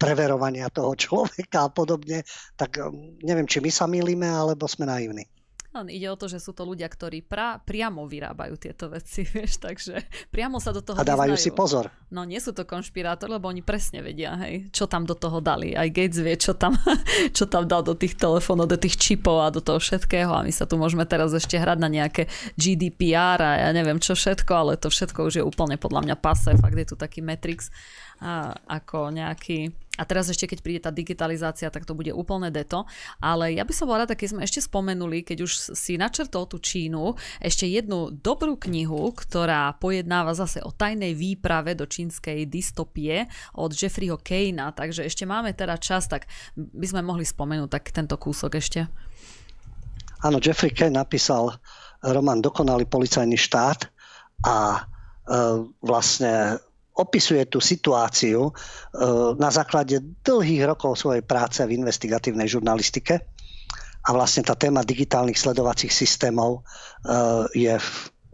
preverovania toho človeka a podobne. Tak neviem, či my sa mýlime, alebo sme naivní. Ide o to, že sú to ľudia, ktorí priamo vyrábajú tieto veci, vieš, takže priamo sa do toho vyznajú. A dávajú si pozor. No nie sú to konšpirátori, lebo oni presne vedia, hej, čo tam do toho dali. Aj Gates vie, čo tam dal do tých telefónov, do tých čipov a do toho všetkého. A my sa tu môžeme teraz ešte hrať na nejaké GDPR a ja neviem čo všetko, ale to všetko už je úplne podľa mňa pase. Fakt je tu taký Matrix ako nejaký... A teraz ešte, keď príde tá digitalizácia, tak to bude úplne deto. Ale ja by som bola rada, keď sme ešte spomenuli, keď už si načrtol tú Čínu, ešte jednu dobrú knihu, ktorá pojednáva zase o tajnej výprave do čínskej dystopie od Jeffreyho Kanea. Takže ešte máme teda čas, tak by sme mohli spomenúť tak tento kúsok ešte. Áno, Jeffrey Kane napísal román Dokonalý policajný štát a vlastne... opisuje tú situáciu na základe dlhých rokov svojej práce v investigatívnej žurnalistike a vlastne tá téma digitálnych sledovacích systémov je v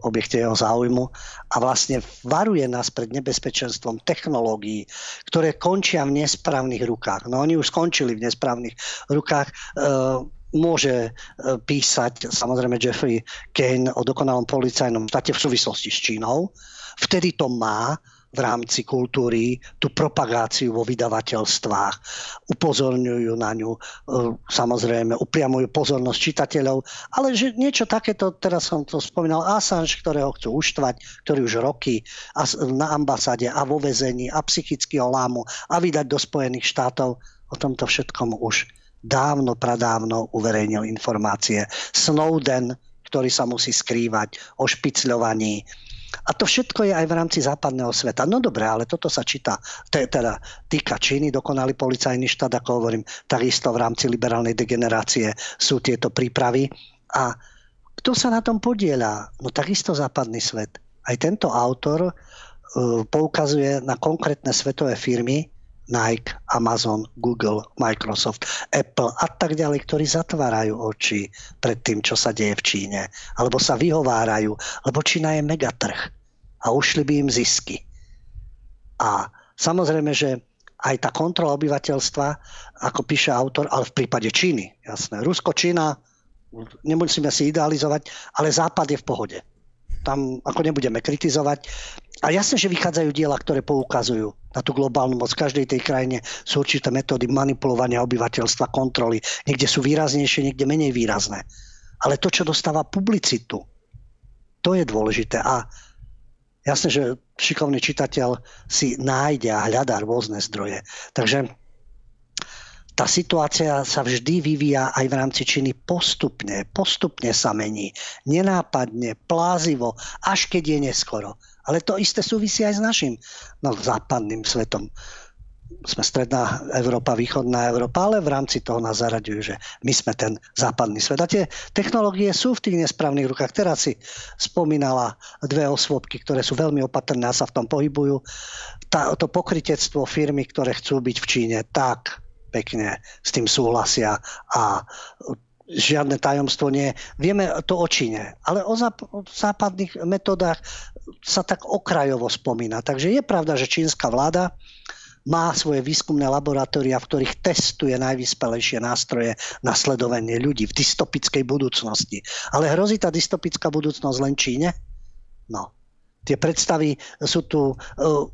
objekte jeho záujmu a vlastne varuje nás pred nebezpečenstvom technológií, ktoré končia v nesprávnych rukách. No oni už skončili v nesprávnych rukách. Môže písať samozrejme Jeffrey Kane o dokonalom policajnom štáte v súvislosti s Čínou. Vtedy to má v rámci kultúry, tú propagáciu vo vydavateľstvách. Upozorňujú na ňu, samozrejme, upriamujú pozornosť čitateľov, ale že niečo takéto, teraz som to spomínal, Assange, ktorého chcú uštvať, ktorý už roky na ambasáde a vo väzení a psychického lámu a vydať do Spojených štátov, o tomto všetkom už dávno, pradávno uverejnil informácie. Snowden, ktorý sa musí skrývať o špicľovaní. A to všetko je aj v rámci západného sveta. No dobre, ale toto sa číta, teda týka Číny, Dokonalý policajný štát, ako hovorím, takisto v rámci liberálnej degenerácie sú tieto prípravy. A kto sa na tom podieľa? No takisto západný svet. Aj tento autor poukazuje na konkrétne svetové firmy, Nike, Amazon, Google, Microsoft, Apple a tak ďalej, ktorí zatvárajú oči pred tým, čo sa deje v Číne. Alebo sa vyhovárajú, lebo Čína je megatrh a ušli by im zisky. A samozrejme, že aj tá kontrola obyvateľstva, ako píše autor, ale v prípade Číny, jasné, Rusko, Čína, nemusíme si idealizovať, ale Západ je v pohode. Tam ako nebudeme kritizovať. A jasne, že vychádzajú diela, ktoré poukazujú na tú globálnu moc. V každej tej krajine sú určité metódy manipulovania obyvateľstva, kontroly. Niekde sú výraznejšie, niekde menej výrazné. Ale to, čo dostáva publicitu, To je dôležité. A jasne, že šikovný čitateľ si nájde a hľadá rôzne zdroje. Takže tá situácia sa vždy vyvíja aj v rámci činy postupne. Postupne sa mení. Nenápadne, plázivo, až keď je neskoro. Ale to isté súvisí aj s našim západným svetom. Sme stredná Európa, východná Európa, ale v rámci toho nás zaraďujú, že my sme ten západný svet. A tie technológie sú v tých nesprávnych rukách. Teraz si spomínala dve osôbky, ktoré sú veľmi opatrné a sa v tom pohybujú. To pokrytectvo firmy, ktoré chcú byť v Číne, tak pekne s tým súhlasia a žiadne tajomstvo nie. Vieme to o Číne, ale o západných metodách sa tak okrajovo spomína. Takže je pravda, že čínska vláda má svoje výskumné laboratória, v ktorých testuje najvyspelejšie nástroje na sledovanie ľudí v dystopickej budúcnosti. Ale hrozí tá dystopická budúcnosť len Číne? No. Tie predstavy sú tu.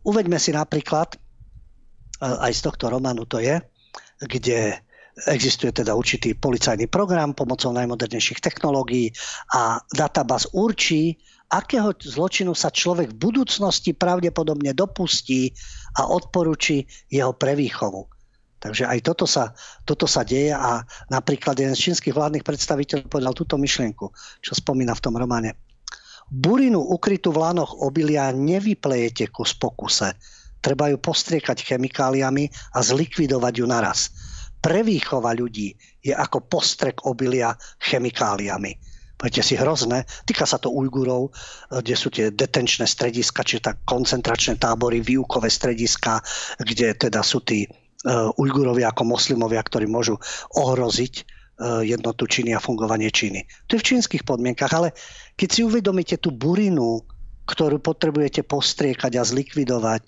Uveďme si napríklad, aj z tohto románu to je, kde existuje teda určitý policajný program pomocou najmodernejších technológií a databáz určí, akého zločinu sa človek v budúcnosti pravdepodobne dopustí a odporučí jeho prevýchovu. Takže aj toto sa deje a napríklad jeden z čínskych vládnych predstaviteľov povedal túto myšlienku, čo spomína v tom románe. Burinu ukrytú v lanoch obilia nevyplejete kus pokuse. Treba ju postriekať chemikáliami a zlikvidovať ju naraz. Prevýchova ľudí je ako postrek obilia chemikáliami. Poďte si hrozné. Týka sa to Ujgurov, kde sú tie detenčné strediska, či tak koncentračné tábory, výukové strediska, kde teda sú tí Ujgurovia ako moslimovia, ktorí môžu ohroziť jednotu Číny a fungovanie Číny. To je v čínskych podmienkach, ale keď si uvedomíte tú burinu, ktorú potrebujete postriekať a zlikvidovať,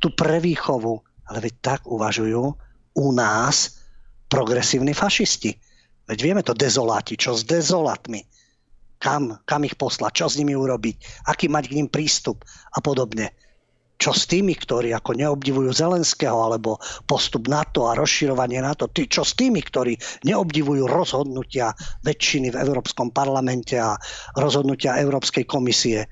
tú prevýchovu, ale veď tak uvažujú u nás progresívni fašisti. Veď vieme to dezoláti, čo s dezolatmi. Kam ich poslať, čo s nimi urobiť, aký mať k ním prístup a podobne. Čo s tými, ktorí ako neobdivujú Zelenského alebo postup NATO a rozširovanie NATO. Čo s tými, ktorí neobdivujú rozhodnutia väčšiny v Európskom parlamente a rozhodnutia Európskej komisie.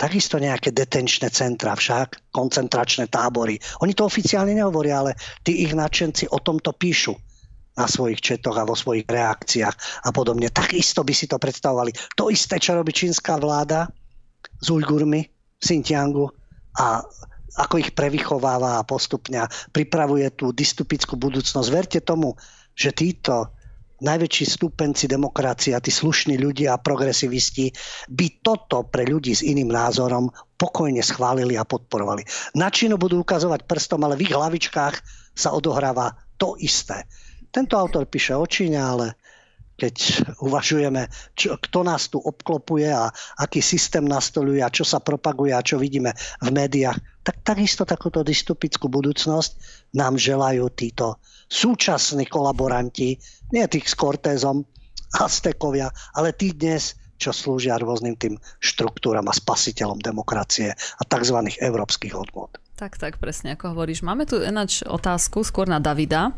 Takisto nejaké detenčné centra však, koncentračné tábory. Oni to oficiálne nehovoria, ale tí ich nadšenci o tomto píšu na svojich četoch a vo svojich reakciách a podobne. Takisto by si to predstavovali. To isté, čo robí čínska vláda s Ujgurmi v Sintiangu a ako ich prevychováva a postupne pripravuje tú dystopickú budúcnosť. Verte tomu, že títo najväčší stúpenci demokracie a tí slušní ľudia a progresivisti by toto pre ľudí s iným názorom pokojne schválili a podporovali. Na Čínu budú ukazovať prstom, ale v ich hlavičkách sa odohráva to isté. Tento autor píše o Číne, ale keď uvažujeme, kto nás tu obklopuje a aký systém nastoľuje a čo sa propaguje a čo vidíme v médiách, tak takisto takúto dystopickú budúcnosť nám želajú títo súčasní kolaboranti, nie tých s Cortésom, Aztekovia, ale tí dnes, čo slúžia rôznym tým štruktúram a spasiteľom demokracie a tzv. Európskych odmôd. Tak, presne ako hovoríš. Máme tu ináč otázku, skôr na Davida.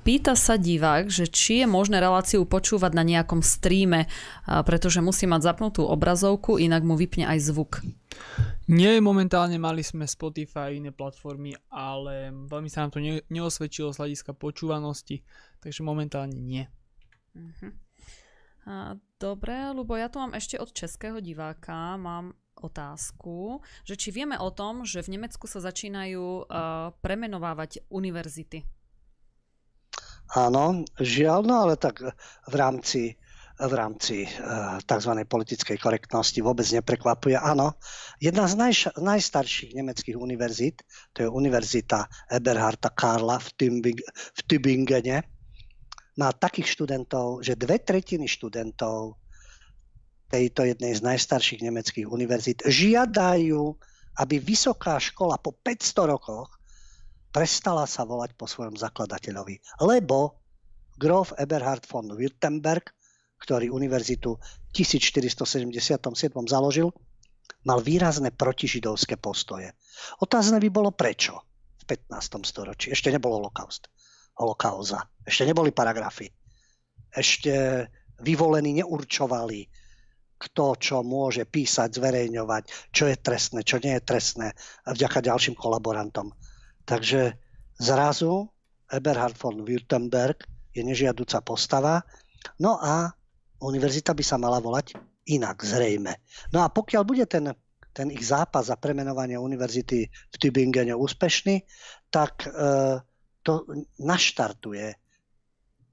Pýta sa divák, že či je možné reláciu počúvať na nejakom streame, pretože musí mať zapnutú obrazovku, inak mu vypne aj zvuk. Nie, momentálne mali sme Spotify a iné platformy, ale veľmi sa nám to neosvedčilo z hľadiska počúvanosti, takže momentálne nie. Dobre, Ľubo, ja tu mám ešte od českého diváka, mám otázku, že či vieme o tom, že v Nemecku sa začínajú premenovávať univerzity. Áno, žiaľ, no ale tak v rámci tzv. Politickej korektnosti vôbec neprekvapuje. Áno, jedna z najstarších nemeckých univerzít, to je Univerzita Eberharda Karla v Tübingene, má takých študentov, že 2/3 študentov tejto jednej z najstarších nemeckých univerzít žiadajú, aby vysoká škola po 500 rokoch prestala sa volať po svojom zakladateľovi. Lebo Grof Eberhard von Württemberg, ktorý univerzitu v 1477 založil, mal výrazné protižidovské postoje. Otázne by bolo prečo v 15. storočí. Ešte nebol holokauza. Ešte neboli paragrafy. Ešte vyvolení neurčovali kto čo môže písať, zverejňovať, čo je trestné, čo nie je trestné, a vďaka ďalším kolaborantom. Takže zrazu Eberhard von Württemberg je nežiaduca postava. No a univerzita by sa mala volať inak, zrejme. No a pokiaľ bude ten ich zápas za premenovanie univerzity v Tübingene úspešný, tak to naštartuje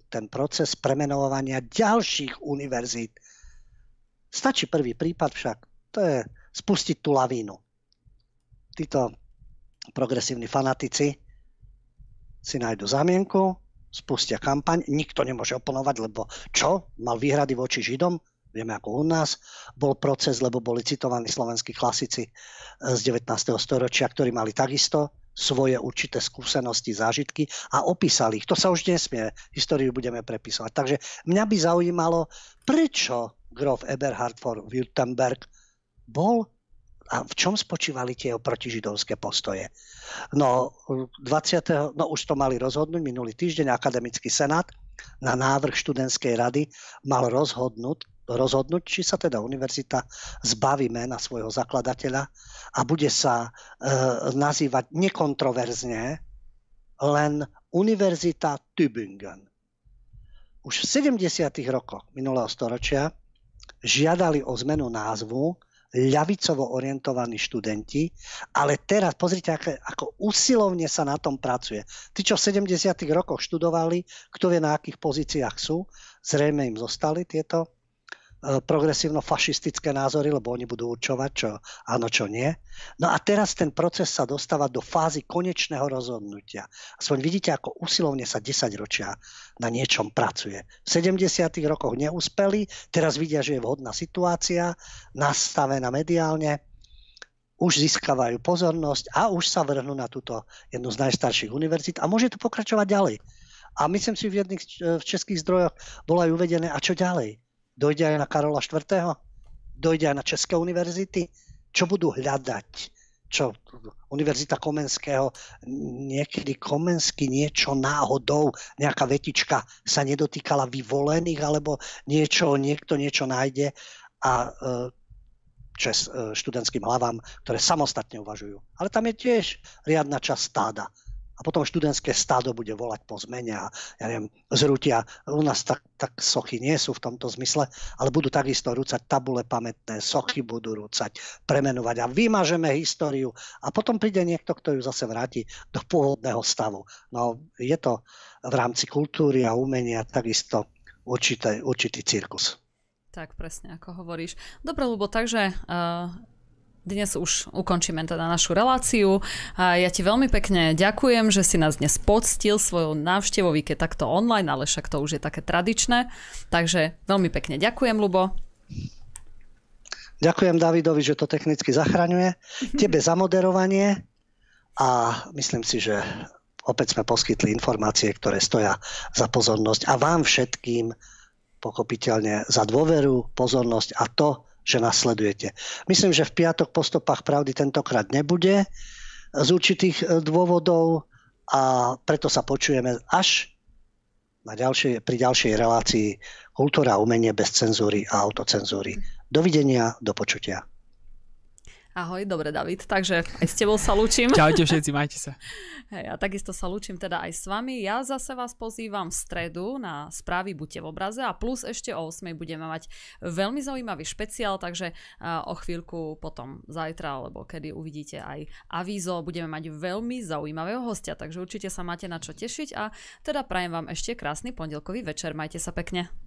ten proces premenovania ďalších univerzít. Stačí prvý prípad však, to je spustiť tú lavínu. Títo progresívni fanatici si nájdu zámienku, spustia kampaň, nikto nemôže oponovať, lebo čo? Mal výhrady voči Židom? Vieme ako u nás. Bol proces, lebo boli citovaní slovenskí klasici z 19. storočia, ktorí mali takisto svoje určité skúsenosti, zážitky a opísali ich. To sa už nesmie, históriu budeme prepisovať. Takže mňa by zaujímalo, prečo grof Eberhard von Württemberg bol a v čom spočívali tie protižidovské postoje. No, už to mali rozhodnúť minulý týždeň, akademický senát na návrh študentskej rady mal rozhodnúť, či sa teda univerzita zbaví mena svojho zakladateľa a bude sa nazývať nekontroverzne len Univerzita Tübingen. Už v 70. rokoch minulého storočia žiadali o zmenu názvu ľavicovo orientovaní študenti, ale teraz pozrite, ako usilovne sa na tom pracuje. Tí, čo v 70. rokoch študovali, kto vie, na akých pozíciách sú, zrejme im zostali tieto progresívno-fašistické názory, lebo oni budú určovať, čo áno, čo nie. No a teraz ten proces sa dostáva do fázy konečného rozhodnutia. Aspoň vidíte, ako usilovne sa 10 ročia na niečom pracuje. V 70. rokoch neúspeli, teraz vidia, že je vhodná situácia, nastavená mediálne, už získavajú pozornosť a už sa vrhnú na túto jednu z najstarších univerzít a môže to pokračovať ďalej. A myslím si, v jedných českých zdrojoch bolo aj uvedené, a čo ďalej? Dojde aj na Karola IV. Dojde aj na české univerzity. Čo budú hľadať? Čo? Univerzita Komenského. Niekedy Komenský niečo náhodou, nejaká vetička sa nedotýkala vyvolených, alebo niekto niečo nájde a študentským hlavám, ktoré samostatne uvažujú. Ale tam je tiež riadna časť stáda. A potom študentské stádo bude volať po zmene a ja neviem, zrútia. U nás tak sochy nie sú v tomto zmysle, ale budú takisto rúcať tabule pamätné, sochy budú rúcať, premenovať a vymažeme históriu. A potom príde niekto, kto ju zase vráti do pôvodného stavu. No, je to v rámci kultúry a umenia takisto určitý cirkus. Tak presne, ako hovoríš. Dobre, Ľubo, takže... Dnes už ukončíme teda našu reláciu. A ja ti veľmi pekne ďakujem, že si nás dnes poctil svojou návštevou, keď takto online, ale však to už je také tradičné. Takže veľmi pekne ďakujem, Ľubo. Ďakujem Davidovi, že to technicky zachraňuje. Tebe za moderovanie a myslím si, že opäť sme poskytli informácie, ktoré stoja za pozornosť a vám všetkým pochopiteľne za dôveru, pozornosť a to, že nasledujete. Myslím, že v piatok po stopách pravdy tentokrát nebude z určitých dôvodov a preto sa počujeme až pri ďalšej relácii Kultúra a umenie bez cenzúry a autocenzúry. Dovidenia, do počutia. Ahoj, dobre David, takže aj s tebou sa lúčim. Čaute všetci, majte sa. Hej, a takisto sa lúčim teda aj s vami. Ja zase vás pozývam v stredu na správy Buďte v obraze a plus ešte o 8:00 budeme mať veľmi zaujímavý špeciál, takže o chvíľku potom zajtra, alebo kedy uvidíte aj avízo, budeme mať veľmi zaujímavého hostia, takže určite sa máte na čo tešiť a teda prajem vám ešte krásny pondelkový večer. Majte sa pekne.